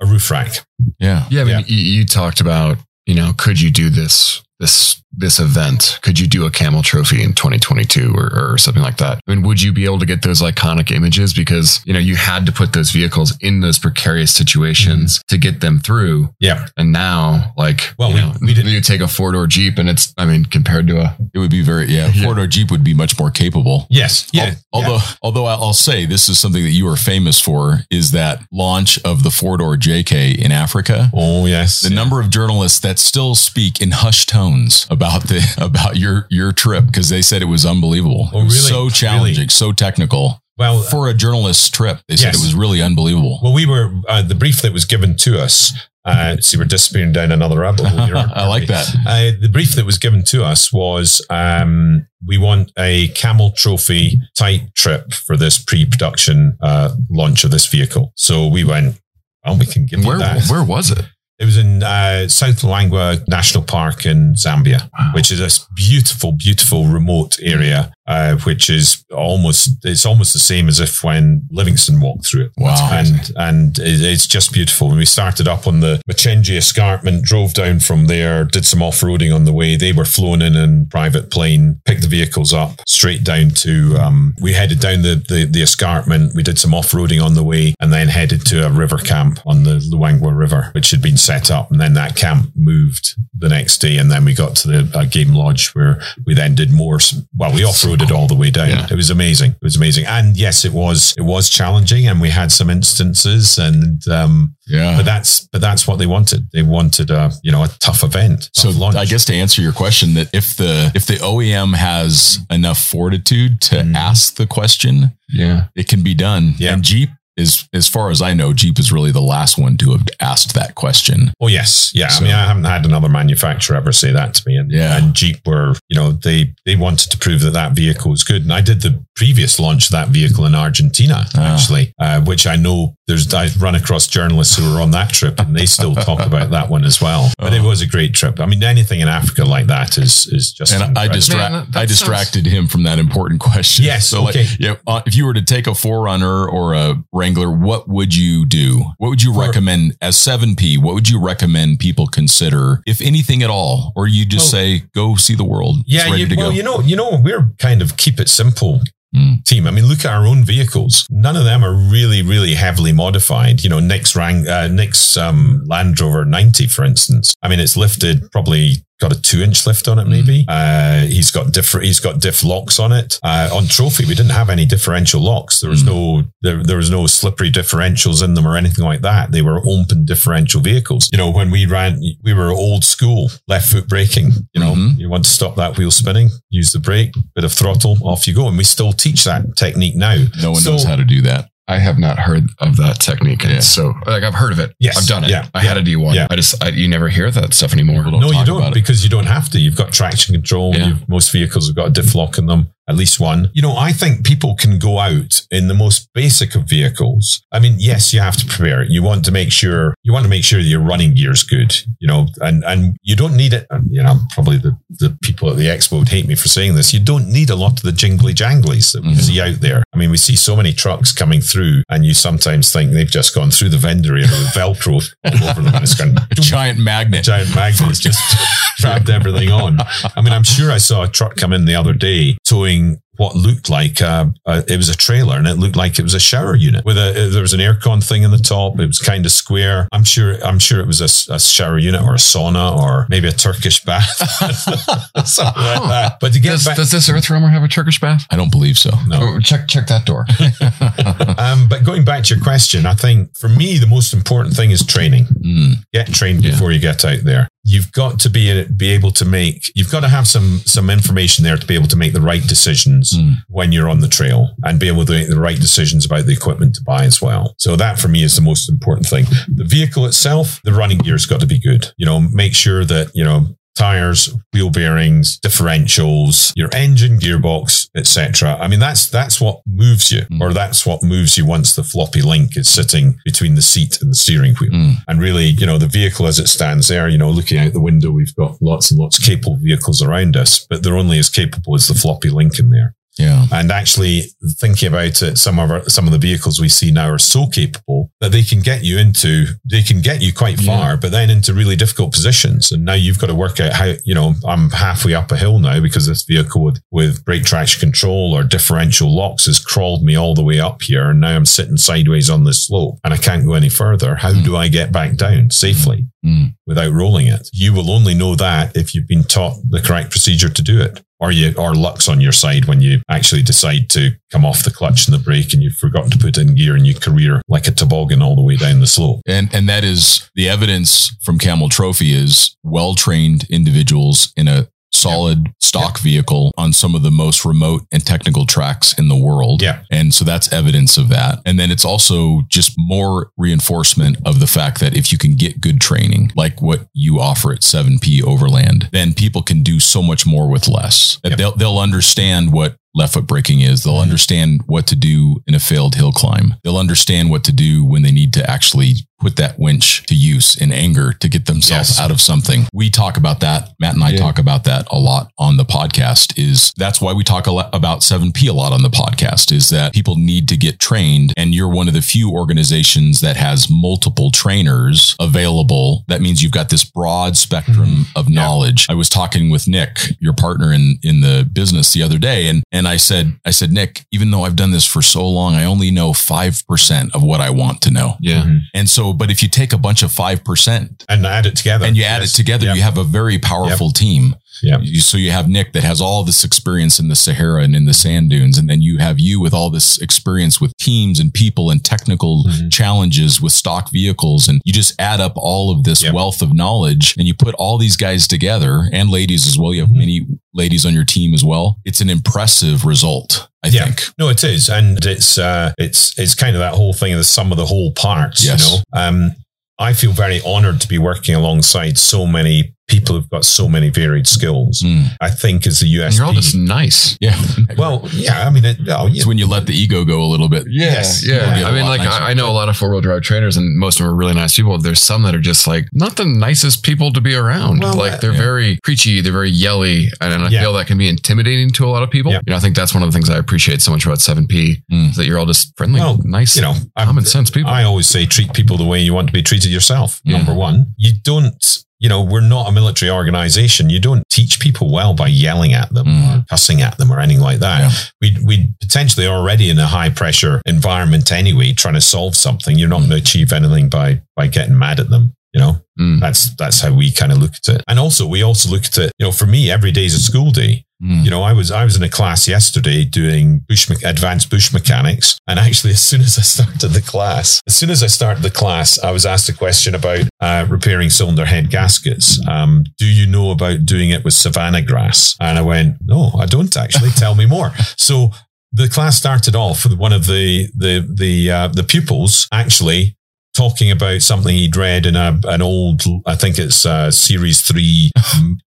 A roof rack. Yeah. Yeah, I mean, yeah. You, you talked about, you know, could you do this? This this event, could you do a Camel Trophy in twenty twenty-two or, or something like that? I mean, would you be able to get those iconic images? Because, you know, you had to put those vehicles in those precarious situations mm-hmm. to get them through. Yeah. And now, like, well, you, we, know, we didn't, you take a four-door Jeep and it's, I mean, compared to a... It would be very, yeah, yeah. four-door Jeep would be much more capable. Yes. Yeah. Al- although, yeah. although I'll say this is something that you are famous for, is that launch of the four-door J K in Africa. Oh, yes. The yeah. number of journalists that still speak in hushed tones about the about your your trip, because they said it was unbelievable. Oh, really? It was so challenging, really? So technical. Well, for a journalist's trip, they yes. said it was really unbelievable. Well, we were uh, the brief that was given to us. Uh, see, we're disappearing down another rabbit hole here. I like that. Uh, the brief that was given to us was um, we want a Camel Trophy type trip for this pre-production uh, launch of this vehicle. So we went, well, we can give where, you that. Where was it? It was in uh, South Langwa National Park in Zambia, wow. which is a beautiful, beautiful remote area, uh, which is almost, it's almost the same as if when Livingston walked through it. Wow. And, and it's just beautiful. When we started up on the Machenji Escarpment, drove down from there, did some off-roading on the way. They were flown in in private plane, picked the vehicles up straight down to, um, we headed down the, the, the escarpment. We did some off-roading on the way and then headed to a river camp on the Luangwa River, which had been set up, and then that camp moved the next day, and then we got to the uh, game lodge where we then did more. Well, we off-roaded all the way down. Yeah. It was amazing. It was amazing, and yes, it was it was challenging, and we had some instances, and um, yeah. But that's but that's what they wanted. They wanted a you know a tough event. So launch. I guess to answer your question, that if the if the O E M has enough fortitude to mm. ask the question, yeah, it can be done. Yeah. And Jeep. Is, as far as I know, Jeep is really the last one to have asked that question. Oh, yes. Yeah. So, I mean, I haven't had another manufacturer ever say that to me. And, yeah. and Jeep were, you know, they, they wanted to prove that that vehicle was good. And I did the previous launch of that vehicle in Argentina, ah. actually, uh, which I know there's, I've run across journalists who were on that trip and they still talk about that one as well. But oh. it was a great trip. I mean, anything in Africa like that is, is just, and I, distra- Man, I distracted sounds- him from that important question. Yes. So okay. like, yeah, uh, if you were to take a four runner or a Wrangler, what would you do? What would you For, recommend as seven P? What would you recommend people consider, if anything at all? Or you just well, say, go see the world. Yeah, it's ready you, to well, go. you know, you know, we're kind of keep it simple. Mm. Team. I mean, look at our own vehicles. None of them are really, really heavily modified. You know, Nick's Rang, uh, Nick's um, Land Rover ninety, for instance. I mean, it's lifted, probably got a two-inch lift on it, maybe. Mm. Uh, he's got different. He's got diff locks on it. Uh, on Trophy, we didn't have any differential locks. There was mm. no, there, there was no slippery differentials in them or anything like that. They were open differential vehicles. You know, when we ran, we were old school, left foot braking. You know, mm-hmm. you want to stop that wheel spinning, use the brake, bit of throttle, off you go, and we still. Teach that technique now. No one so, knows how to do that. I have not heard of that technique. Yeah. So like I've heard of it. Yes. I've done it. Yeah. I yeah. had a D one. Yeah. I just, I, you never hear that stuff anymore. No, you don't because it. you don't have to. You've got traction control. Yeah. Most vehicles have got a diff lock in them. at least one. You know, I think people can go out in the most basic of vehicles. I mean, yes, you have to prepare. You want to make sure, you want to make sure that your running gear is good, you know, and, and you don't need it. And, you know, probably the, the people at the expo would hate me for saying this. You don't need a lot of the jingly janglies that we mm-hmm. see out there. I mean, we see so many trucks coming through and you sometimes think they've just gone through the vendor area with Velcro over them and it's gone, a giant magnet. Giant magnets just trapped everything on. I mean, I'm sure I saw a truck come in the other day towing what looked like a, a, it was a trailer, and it looked like it was a shower unit with a, there was an aircon thing in the top. It was kind of square. I'm sure, I'm sure it was a, a shower unit or a sauna or maybe a Turkish bath. Something like that. But to get does, back, does this Earth Roamer have a Turkish bath? I don't believe so. No. Check, check that door. um, but going back to your question, I think for me, the most important thing is training. Mm. Get trained yeah. before you get out there. You've got to be be able to make, you've got to have some some information there to be able to make the right decisions mm. when you're on the trail, and be able to make the right decisions about the equipment to buy as well. So that for me is the most important thing. The vehicle itself, the running gear's got to be good. You know, make sure that, you know, tires, wheel bearings, differentials, your engine, gearbox, et cetera. I mean, that's that's what moves you, mm. or that's what moves you once the floppy link is sitting between the seat and the steering wheel. Mm. And really, you know, the vehicle as it stands there, you know, looking out the window, we've got lots and lots of capable vehicles around us, but they're only as capable as the floppy link in there. Yeah. And actually thinking about it, some of our, some of the vehicles we see now are so capable that they can get you into, they can get you quite far, yeah. but then into really difficult positions. And now you've got to work out how, you know, I'm halfway up a hill now because this vehicle with, with brake traction control or differential locks has crawled me all the way up here. And now I'm sitting sideways on this slope and I can't go any further. How mm. do I get back down safely mm. without rolling it? You will only know that if you've been taught the correct procedure to do it. Or you, or luck's on your side when you actually decide to come off the clutch and the brake, and you've forgotten to put in gear, and you career like a toboggan all the way down the slope. And and that is the evidence from Camel Trophy is well-trained individuals in a solid yeah. stock yeah. vehicle on some of the most remote and technical tracks in the world. Yeah. And so that's evidence of that. And then it's also just more reinforcement of the fact that if you can get good training, like what you offer at seven P Overland, then people can do so much more with less. Yeah. They'll, they'll understand what left foot braking is. They'll understand what to do in a failed hill climb. They'll understand what to do when they need to actually put that winch to use in anger to get themselves yes. out of something. We talk about that. Matt and I yeah. talk about that a lot on the podcast. Is that's why we talk a lot about seven P a lot on the podcast, is that people need to get trained, and you're one of the few organizations that has multiple trainers available. That means you've got this broad spectrum mm-hmm. of knowledge. Yeah. I was talking with Nick, your partner in, in the business the other day, and, and And I said, I said, Nick, even though I've done this for so long, I only know five percent of what I want to know. Yeah. Mm-hmm. And so, but if you take a bunch of five percent and add it together and you add yes. it together, yep. you have a very powerful yep. team. Yeah. So you have Nick that has all this experience in the Sahara and in the sand dunes. And then you have you with all this experience with teams and people and technical mm-hmm. challenges with stock vehicles. And you just add up all of this yep. wealth of knowledge, and you put all these guys together, and ladies as well. You have mm-hmm. many ladies on your team as well. It's an impressive result. I yeah. think. No, it is. And it's, uh, it's, it's kind of that whole thing of the sum of the whole parts, yes. you know, um, I feel very honored to be working alongside so many people who've got so many varied skills. Mm. I think is the U S P. And you're all just nice. Yeah. Well, yeah. I mean, it, oh, yeah. it's when you let the ego go a little bit. Yes. Yeah. yeah. I mean, like nicer. I know a lot of four-wheel drive trainers, and most of them are really nice people. There's some that are just like not the nicest people to be around. Well, like they're yeah. very preachy. They're very yelly. And, and I yeah. feel that can be intimidating to a lot of people. Yeah. You know, I think that's one of the things I appreciate so much about seven P mm. is that you're all just friendly, well, nice, you know, common I'm, sense people. I always say treat people the way you want to be treated yourself. Yeah. Number one, you don't, you know, we're not a military organization. You don't teach people well by yelling at them mm. or cussing at them or anything like that. Yeah. We'd, we'd potentially already in a high pressure environment anyway, trying to solve something. You're not mm. going to achieve anything by, by getting mad at them. You know, mm. that's, that's how we kind of look at it. And also we also look at it, you know, for me, every day is a school day. You know, I was I was in a class yesterday doing bush me- advanced bush mechanics, and actually, as soon as I started the class, as soon as I started the class, I was asked a question about uh, repairing cylinder head gaskets. Um, do you know about doing it with savanna grass? And I went, no, I don't actually. Tell me more. So the class started off with one of the the the uh, the pupils actually talking about something he'd read in a an old, I think it's uh, Series three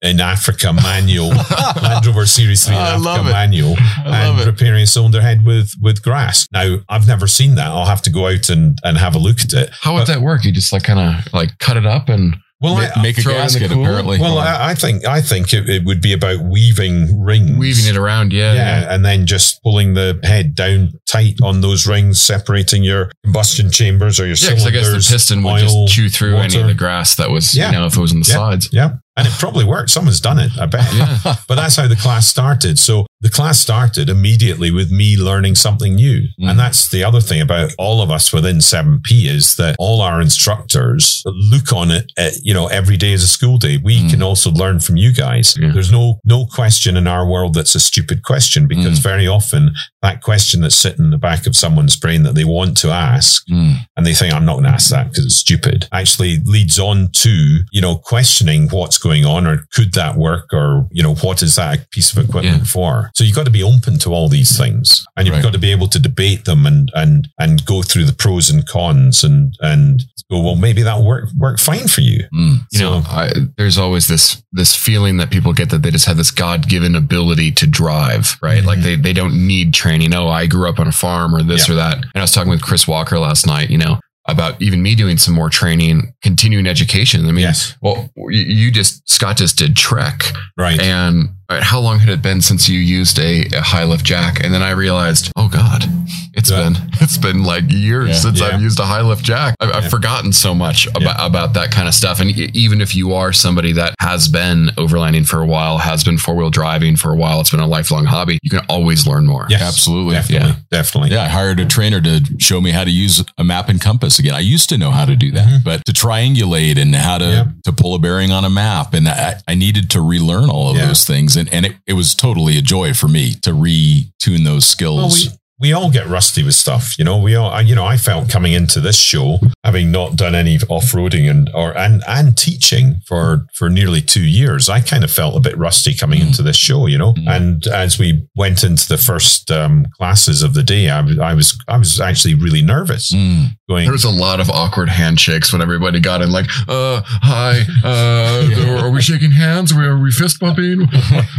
in Africa manual, Land Rover Series three in I Africa manual, and repairing a cylinder head with, with grass. Now, I've never seen that. I'll have to go out and, and have a look at it. How would but, that work? You just like kind of like cut it up and... Well, make, I, make a gasket, apparently. Well, I, I think I think it, it would be about weaving rings, weaving it around, yeah, yeah, yeah, and then just pulling the head down tight on those rings, separating your combustion chambers or your yeah, cylinders. Yeah, because I guess the piston oil, would just chew through water. Any of the grass that was, yeah. you know, if it was on the yeah. sides. Yeah, and it probably worked. Someone's done it, I bet. Yeah. But that's how the class started. So the class started immediately with me learning something new, mm. and that's the other thing about all of us within seven P is that all our instructors look on it. At, you know, every day is a school day. We mm. can also learn from you guys. Yeah. There's no no question in our world that's a stupid question, because mm. very often that question that's sitting in the back of someone's brain that they want to ask mm. and they think, I'm not going to ask that because it's stupid, actually leads on to, you know, questioning what's going on, or could that work, or, you know, what is that piece of equipment yeah. for? So you've got to be open to all these things, and you've right. got to be able to debate them and and and go through the pros and cons and and go, well, maybe that'll work, work fine for you. Mm. You so, know, I, there's always this this feeling that people get that they just have this God-given ability to drive, right? Mm-hmm. Like they, they don't need training. Oh, I grew up on a farm or this yeah. or that. And I was talking with Chris Walker last night, you know, about even me doing some more training, continuing education. I mean, yes. well, you just, Scott just did Trek. Right. And right, how long had it been since you used a, a high lift jack? And then I realized, oh God, it's yeah. been, it's been like years yeah. since yeah. I've used a high lift jack. I've, yeah. I've forgotten so much about, yeah. about that kind of stuff. And even if you are somebody that has been overlanding for a while, has been four wheel driving for a while, it's been a lifelong hobby, you can always learn more. Yes. Absolutely. Definitely. Yeah. Definitely. Yeah. I hired a trainer to show me how to use a map and compass. Again, I used to know how to do that, mm-hmm. but to triangulate and how to, yeah. to pull a bearing on a map. And I, I needed to relearn all of yeah. those things. And, and it, it was totally a joy for me to retune those skills. Well, we- We all get rusty with stuff, you know. We all, you know, I felt coming into this show, having not done any off-roading and or and, and teaching for, for nearly two years, I kind of felt a bit rusty coming mm. into this show, you know. Mm. And as we went into the first um, classes of the day, I, I was I was actually really nervous. Mm. Going, there was a lot of awkward handshakes when everybody got in, like, uh, hi, uh, yeah. are we shaking hands? Are we fist bumping?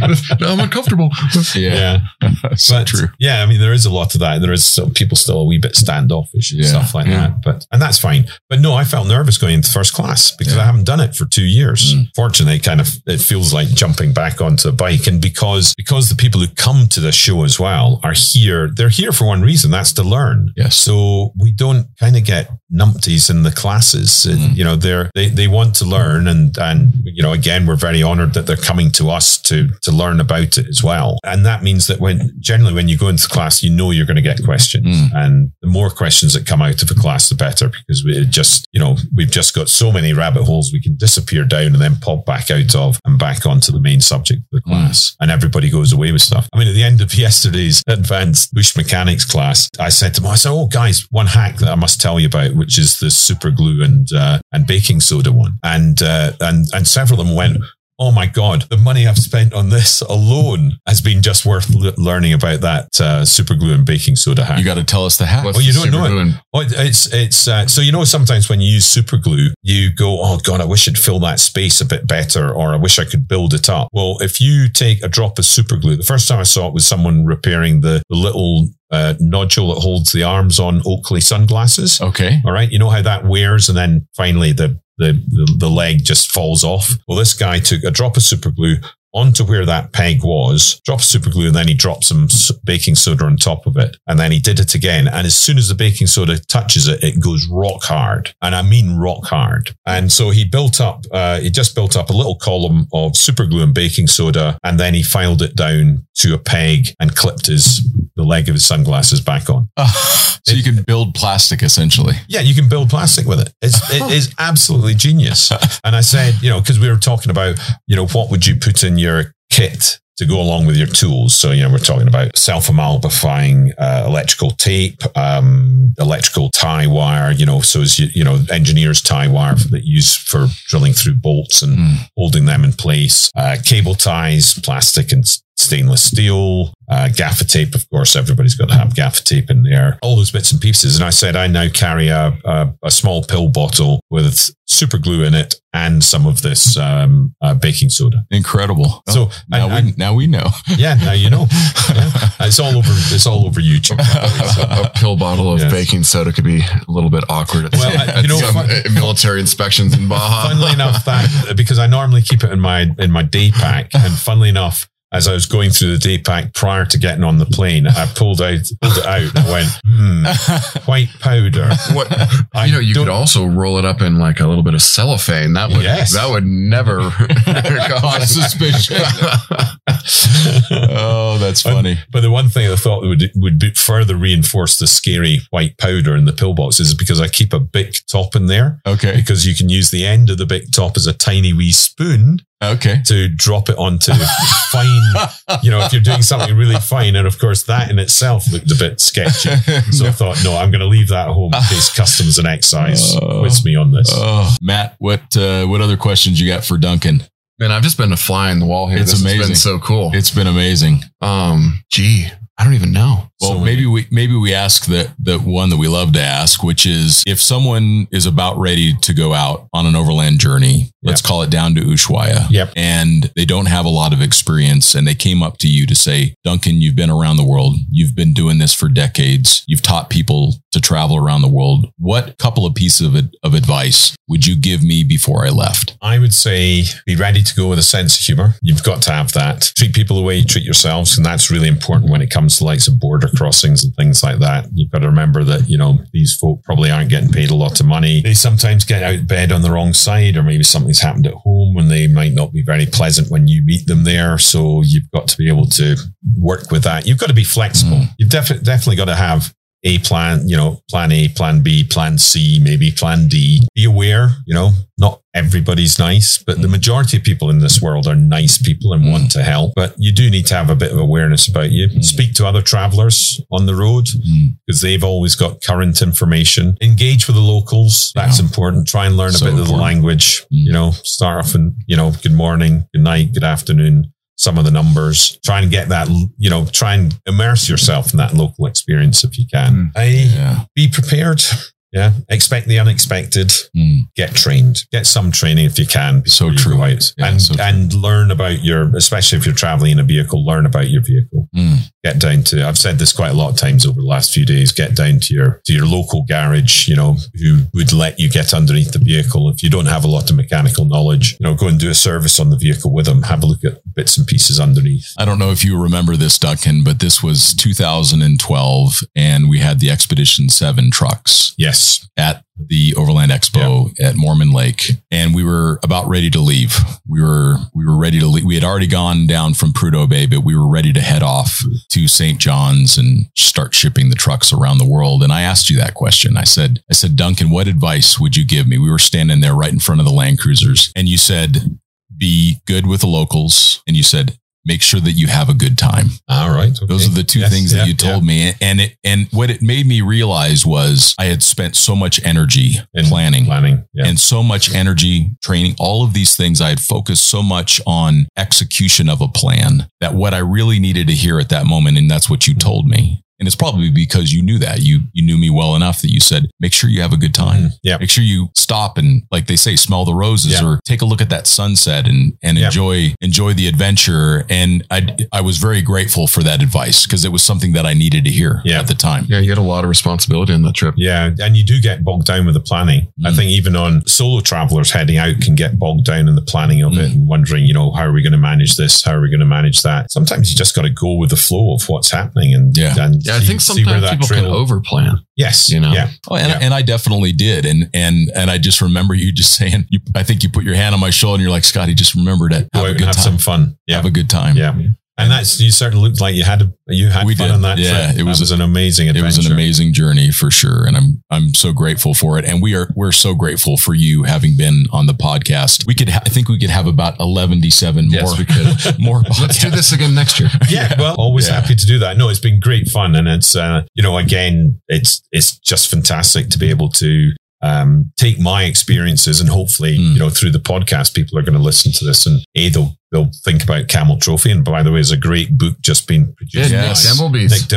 I'm uncomfortable. Yeah, yeah. So but, true. Yeah, I mean, there is a lot. To that, there is so people still a wee bit standoffish and yeah, stuff like yeah. that, but and that's fine. But no, I felt nervous going into first class because yeah. I haven't done it for two years. Mm. Fortunately, it kind of it feels like jumping back onto a bike, and because because the people who come to this show as well are here, they're here for one reason, that's to learn. Yes. So we don't kind of get numpties in the classes. Mm. You know, they're they they want to learn, and and you know, again, we're very honored that they're coming to us to to learn about it as well. And that means that when generally when you go into class, you know you're going to get questions, mm. and the more questions that come out of a class, the better, because we just, you know, we've just got so many rabbit holes we can disappear down and then pop back out of and back onto the main subject of the class, mm. and everybody goes away with stuff. I mean, at the end of yesterday's advanced bush mechanics class, I said to them, I said, oh guys, one hack that I must tell you about, which is the super glue and uh, and baking soda one, and uh, and and several of them went, oh my God, the money I've spent on this alone has been just worth l- learning about that uh, super glue and baking soda hack. You got to tell us the hack. What's oh, you don't know it. Oh, it's, it's, uh, so, you know, sometimes when you use super glue, you go, oh God, I wish I'd fill that space a bit better, or I wish I could build it up. Well, if you take a drop of super glue, the first time I saw it was someone repairing the, the little Uh, nodule that holds the arms on Oakley sunglasses. Okay. All right. You know how that wears, and then finally the, the, the, the leg just falls off. Well, this guy took a drop of super glue onto where that peg was, drops super glue, and then he drops some baking soda on top of it. And then he did it again. And as soon as the baking soda touches it, it goes rock hard. And I mean rock hard. And so he built up, uh, he just built up a little column of super glue and baking soda. And then he filed it down to a peg and clipped his, the leg of his sunglasses back on. Uh, so it, you can build plastic essentially. Yeah, you can build plastic with it. It's, it is absolutely genius. And I said, you know, because we were talking about, you know, what would you put in your kit to go along with your tools. So, you know, we're talking about self-amalgafying uh, electrical tape, um, electrical tie wire, you know, so as you, you know, engineers tie wire that you use for drilling through bolts and mm. holding them in place, uh, cable ties, plastic and stainless steel, uh, gaffer tape. Of course, everybody's got to have gaffer tape in there, all those bits and pieces. And I said, I now carry a, a, a small pill bottle with super glue in it and some of this um, uh, baking soda. Incredible. So oh, now, I, we, I, now we know. Yeah, now you know. Yeah. It's all over. It's all over YouTube. A pill bottle of yes. baking soda could be a little bit awkward at, well, at, I, you know, some I, military inspections in Baja. Funnily enough, that because I normally keep it in my in my day pack, and funnily enough, as I was going through the day pack prior to getting on the plane, I pulled out, pulled it out, and went, hmm, white powder. What I you know, you could also roll it up in like a little bit of cellophane. That would yes. that would never cause suspicion. Oh, that's funny. But, but the one thing I thought would would be further reinforce the scary white powder in the pillbox is because I keep a Bic top in there. Okay, because you can use the end of the Bic top as a tiny wee spoon. Okay. To drop it onto fine, you know, if you're doing something really fine. And of course, that in itself looked a bit sketchy. So no. I thought, no, I'm going to leave that at home in case customs and excise uh, quiz me on this. Uh, Matt, what uh, what other questions you got for Duncan? Man, I've just been a fly in the wall here. It's this amazing. It's been so cool. It's been amazing. Um, gee, I don't even know. Well, so maybe we maybe we ask the, the one that we love to ask, which is if someone is about ready to go out on an overland journey, let's yep. call it down to Ushuaia, yep. and they don't have a lot of experience, and they came up to you to say, Duncan, you've been around the world. You've been doing this for decades. You've taught people to travel around the world. What couple of pieces of, of advice would you give me before I left? I would say be ready to go with a sense of humor. You've got to have that. Treat people the way you treat yourselves, and that's really important when it comes to likes of border crossings and things like that. You've got to remember that, you know, these folk probably aren't getting paid a lot of money. They sometimes get out of bed on the wrong side, or maybe something's happened at home and they might not be very pleasant when you meet them there. So you've got to be able to work with that. You've got to be flexible. Mm. You've def- definitely got to have a plan, you know, plan A, plan B, plan C, maybe plan D. Be aware, you know, not everybody's nice, but mm. the majority of people in this world are nice people and mm. want to help. But you do need to have a bit of awareness about you. Mm. Speak to other travelers on the road because mm. they've always got current information. Engage with the locals. That's yeah. important. Try and learn so a bit important. of the language, mm. you know, start off and, you know, good morning, good night, good afternoon. Some of the numbers, try and get that, you know, try and immerse yourself in that local experience if you can. Mm, I, yeah. Be prepared. Yeah. Expect the unexpected. Mm. Get trained. Get some training if you can. So true. Yeah, and so true. And learn about your, especially if you're traveling in a vehicle, learn about your vehicle. Mm. Get down to, I've said this quite a lot of times over the last few days, get down to your, to your local garage, you know, who would let you get underneath the vehicle. If you don't have a lot of mechanical knowledge, you know, go and do a service on the vehicle with them. Have a look at bits and pieces underneath. I don't know if you remember this, Duncan, but this was two thousand twelve and we had the Expedition seven trucks. Yes. At the Overland Expo yep. at Mormon Lake. And we were about ready to leave. We were, we were ready to leave. We had already gone down from Prudhoe Bay, but we were ready to head off to Saint John's and start shipping the trucks around the world. And I asked you that question. I said, I said, Duncan, what advice would you give me? We were standing there right in front of the Land Cruisers. And you said, be good with the locals. And you said, make sure that you have a good time. All right. Okay. Those are the two yes, things yeah, that you told yeah. me. And it, and what it made me realize was I had spent so much energy in planning, planning yeah. and so much energy training, all of these things. I had focused so much on execution of a plan that what I really needed to hear at that moment. And that's what you told me. And it's probably because you knew that you, you knew me well enough that you said, make sure you have a good time. Mm-hmm. Yeah. Make sure you stop and, like they say, smell the roses yeah. or take a look at that sunset and, and yeah. enjoy, enjoy the adventure. And I, I was very grateful for that advice because it was something that I needed to hear yeah. at the time. Yeah. You had a lot of responsibility on that trip. Yeah. And you do get bogged down with the planning. Mm-hmm. I think even on solo travelers heading out can get bogged down in the planning of mm-hmm. it and wondering, you know, how are we going to manage this? How are we going to manage that? Sometimes you just got to go with the flow of what's happening and, yeah. and, I think sometimes people trail. can overplan. Yes. You know? Yeah. Oh, and, yeah. and I definitely did. And, and, and I just remember you just saying, you, I think you put your hand on my shoulder and you're like, Scotty, just remember to have Go a good have time. Have some fun. Yeah. Have a good time. Yeah. yeah. And that's, you certainly looked like you had, a, you had we fun did. on that. Yeah. Trip. It was, was an amazing adventure. It was an amazing journey for sure. And I'm, I'm so grateful for it. And we are, we're so grateful for you having been on the podcast. We could, ha- I think we could have about eleven seven yes, more, we could. more podcasts. Let's do this again next year. Yeah. yeah. Well, always yeah. happy to do that. No, it's been great fun. And it's, uh, you know, again, it's, it's just fantastic to be able to um, take my experiences, and hopefully, mm. you know, through the podcast, people are going to listen to this, and A, they'll, they'll think about Camel Trophy. And by the way, there's a great book just been produced. Yeah, yes. Nick Dimbleby. Nick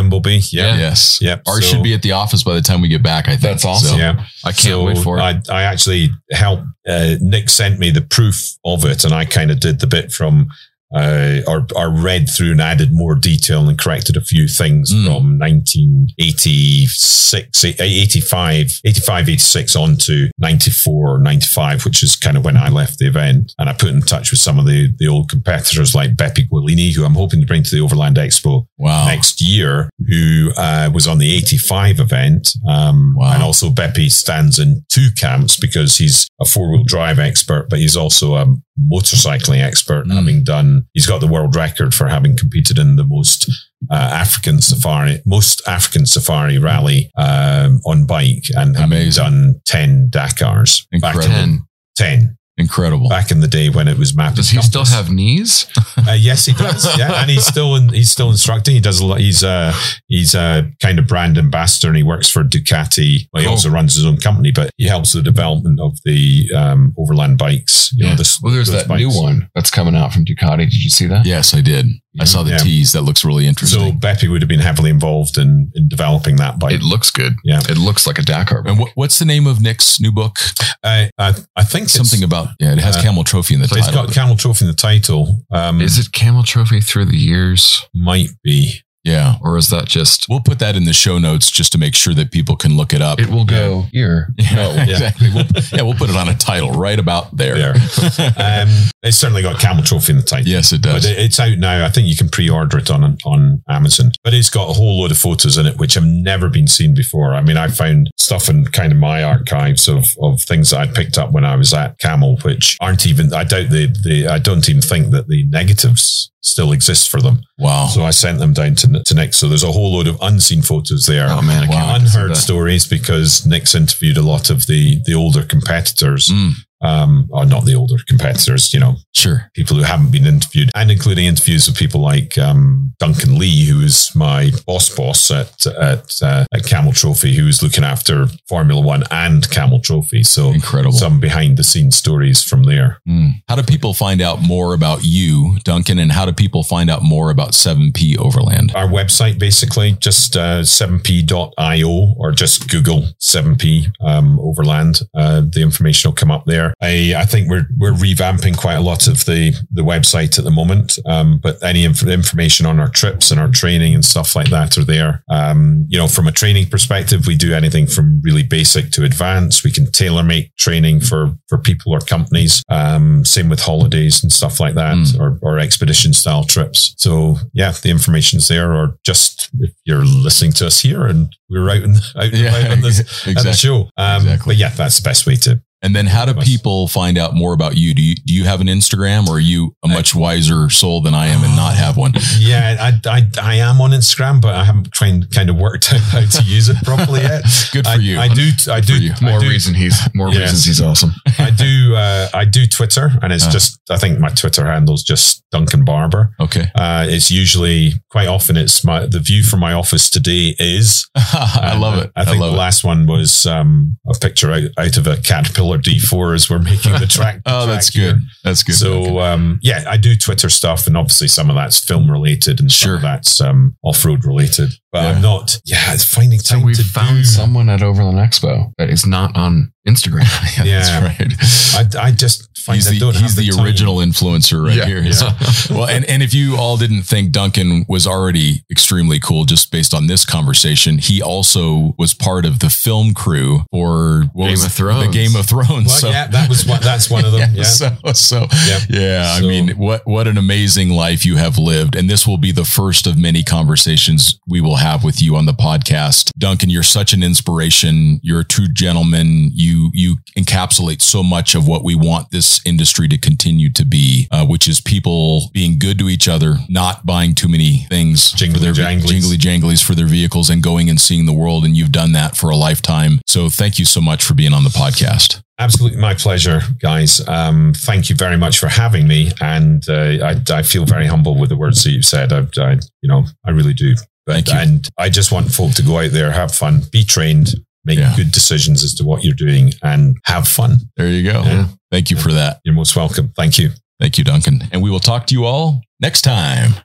Dimbleby. Yeah. yeah. Yes. Yeah. Ours so, should be at the office by the time we get back, I think. That's awesome. So, yeah. I can't so wait for it. I, I actually helped, uh, Nick sent me the proof of it, and I kind of did the bit from, Uh, or, or read through and added more detail and corrected a few things mm. from nineteen eighty-six, eighty-five, eighty-five, eighty-six on to ninety-four, ninety-five, which is kind of when I left the event. And I put in touch with some of the, the old competitors like Beppe Guillini, who I'm hoping to bring to the Overland Expo wow. next year, who uh, was on the eighty-five event. Um, wow. And also Beppe stands in two camps because he's a four-wheel drive expert, but he's also a motorcycling expert, mm. having done, he's got the world record for having competed in the most uh, African safari, most African safari rally um, on bike, and having Amazing. done ten Dakars. Incredible. Back in ten. Incredible. Back in the day when it was mapped. Does he compass. still have knees? Uh, yes, he does. Yeah, and he's still in, he's still instructing. He does a lot. He's a he's a kind of brand ambassador, and he works for Ducati. Well, he oh. also runs his own company, but he helps the development of the um, overland bikes. You yeah. know, this, well, there's that bikes. new one that's coming out from Ducati. Did you see that? Yes, I did. I saw the yeah. tease. That looks really interesting. So Beppe would have been heavily involved in, in developing that bike. It looks good. Yeah. It looks like a Dakar bike. And wh- what's the name of Nick's new book? Uh, I, I think something about, yeah, it has uh, Camel Trophy in the so title. It's got Camel Trophy in the title. Um, Is it Camel Trophy Through the Years? Might be. Yeah. Or is that just... We'll put that in the show notes just to make sure that people can look it up. It will go yeah. here. Yeah, no, yeah. exactly. We'll, yeah, we'll put it on a title right about there. there. Um, it's certainly got Camel Trophy in the title. Yes, it does. But it, it's out now. I think you can pre-order it on, on Amazon. But it's got a whole load of photos in it, which have never been seen before. I mean, I found stuff in kind of my archives of, of things that I picked up when I was at Camel, which aren't even... I doubt the, the I don't even think that the negatives... still exists for them. Wow. So I sent them down to, to Nick. So there's a whole load of unseen photos there. Oh man, I can't unheard stories, because Nick's interviewed a lot of the, the older competitors. Mm. Um, or not the older competitors, you know, sure, people who haven't been interviewed, and including interviews with people like um, Duncan Lee, who is my boss boss at at, uh, at Camel Trophy, who is looking after Formula One and Camel Trophy. So incredible, some behind the scenes stories from there. Mm. How do people find out more about you, Duncan, and how do people find out more about seven P Overland? Our website, basically, just uh, seven p dot io, or just Google seven P um, Overland. Uh, the information will come up there. I, I think we're we're revamping quite a lot of the, the website at the moment, um, but any inf- information on our trips and our training and stuff like that are there. Um, you know, from a training perspective, we do anything from really basic to advanced. We can tailor make training for, for people or companies. Um, same with holidays and stuff like that, mm. or, or expedition style trips. So yeah, the information's there, or just if you're listening to us here and we're out and out, yeah, out on this, exactly. at the show. Um, exactly. But yeah, that's the best way to. And then how do people find out more about you? Do you, do you have an Instagram, or are you a much wiser soul than I am and not have one? Yeah, I, I, I am on Instagram, but I haven't kind kind of worked out how to use it properly yet. Good for I, you. I do. I Good do. More I do, reason he's more yes. reasons he's awesome. I do. Uh, I do Twitter, and it's uh, just. I think my Twitter handle is just Duncan Barber. Okay. Uh, it's usually quite often. It's my the view from my office today is. I love it. I, I think I the last it. one was um, a picture out, out of a caterpillar D four as we're making the track. The oh, track that's here. good. That's good. So, um, yeah, I do Twitter stuff, and obviously some of that's film related, and sure. some of that's um, off-road related. But yeah. I'm not. Yeah, it's finding time. So we found do. someone at Overland Expo that is not on Instagram. yeah, yeah, that's right. I, I just find he's that the, don't he's the, the original influencer right yeah. here. Yeah. So, well, and and if you all didn't think Duncan was already extremely cool just based on this conversation, he also was part of the film crew for what Game was of Thrones. The Game of Thrones. Well, so. Yeah, that was one, that's one of them. yeah, yeah. So, so yep. yeah, so. I mean, what what an amazing life you have lived, and this will be the first of many conversations we will have with you on the podcast. Duncan, you're such an inspiration. You're a true gentleman. You you encapsulate so much of what we want this industry to continue to be, uh, which is people being good to each other, not buying too many things, jingly for their janglies. jingly janglies for their vehicles, and going and seeing the world. And you've done that for a lifetime. So thank you so much for being on the podcast. Absolutely. My pleasure, guys. Um, thank you very much for having me. And uh, I, I feel very humble with the words that you've said. I, I you know, I really do. Thank and, you. And I just want folk to go out there, have fun, be trained, make yeah. good decisions as to what you're doing and have fun. There you go. Yeah. Thank you for that. You're most welcome. Thank you. Thank you, Duncan. And we will talk to you all next time.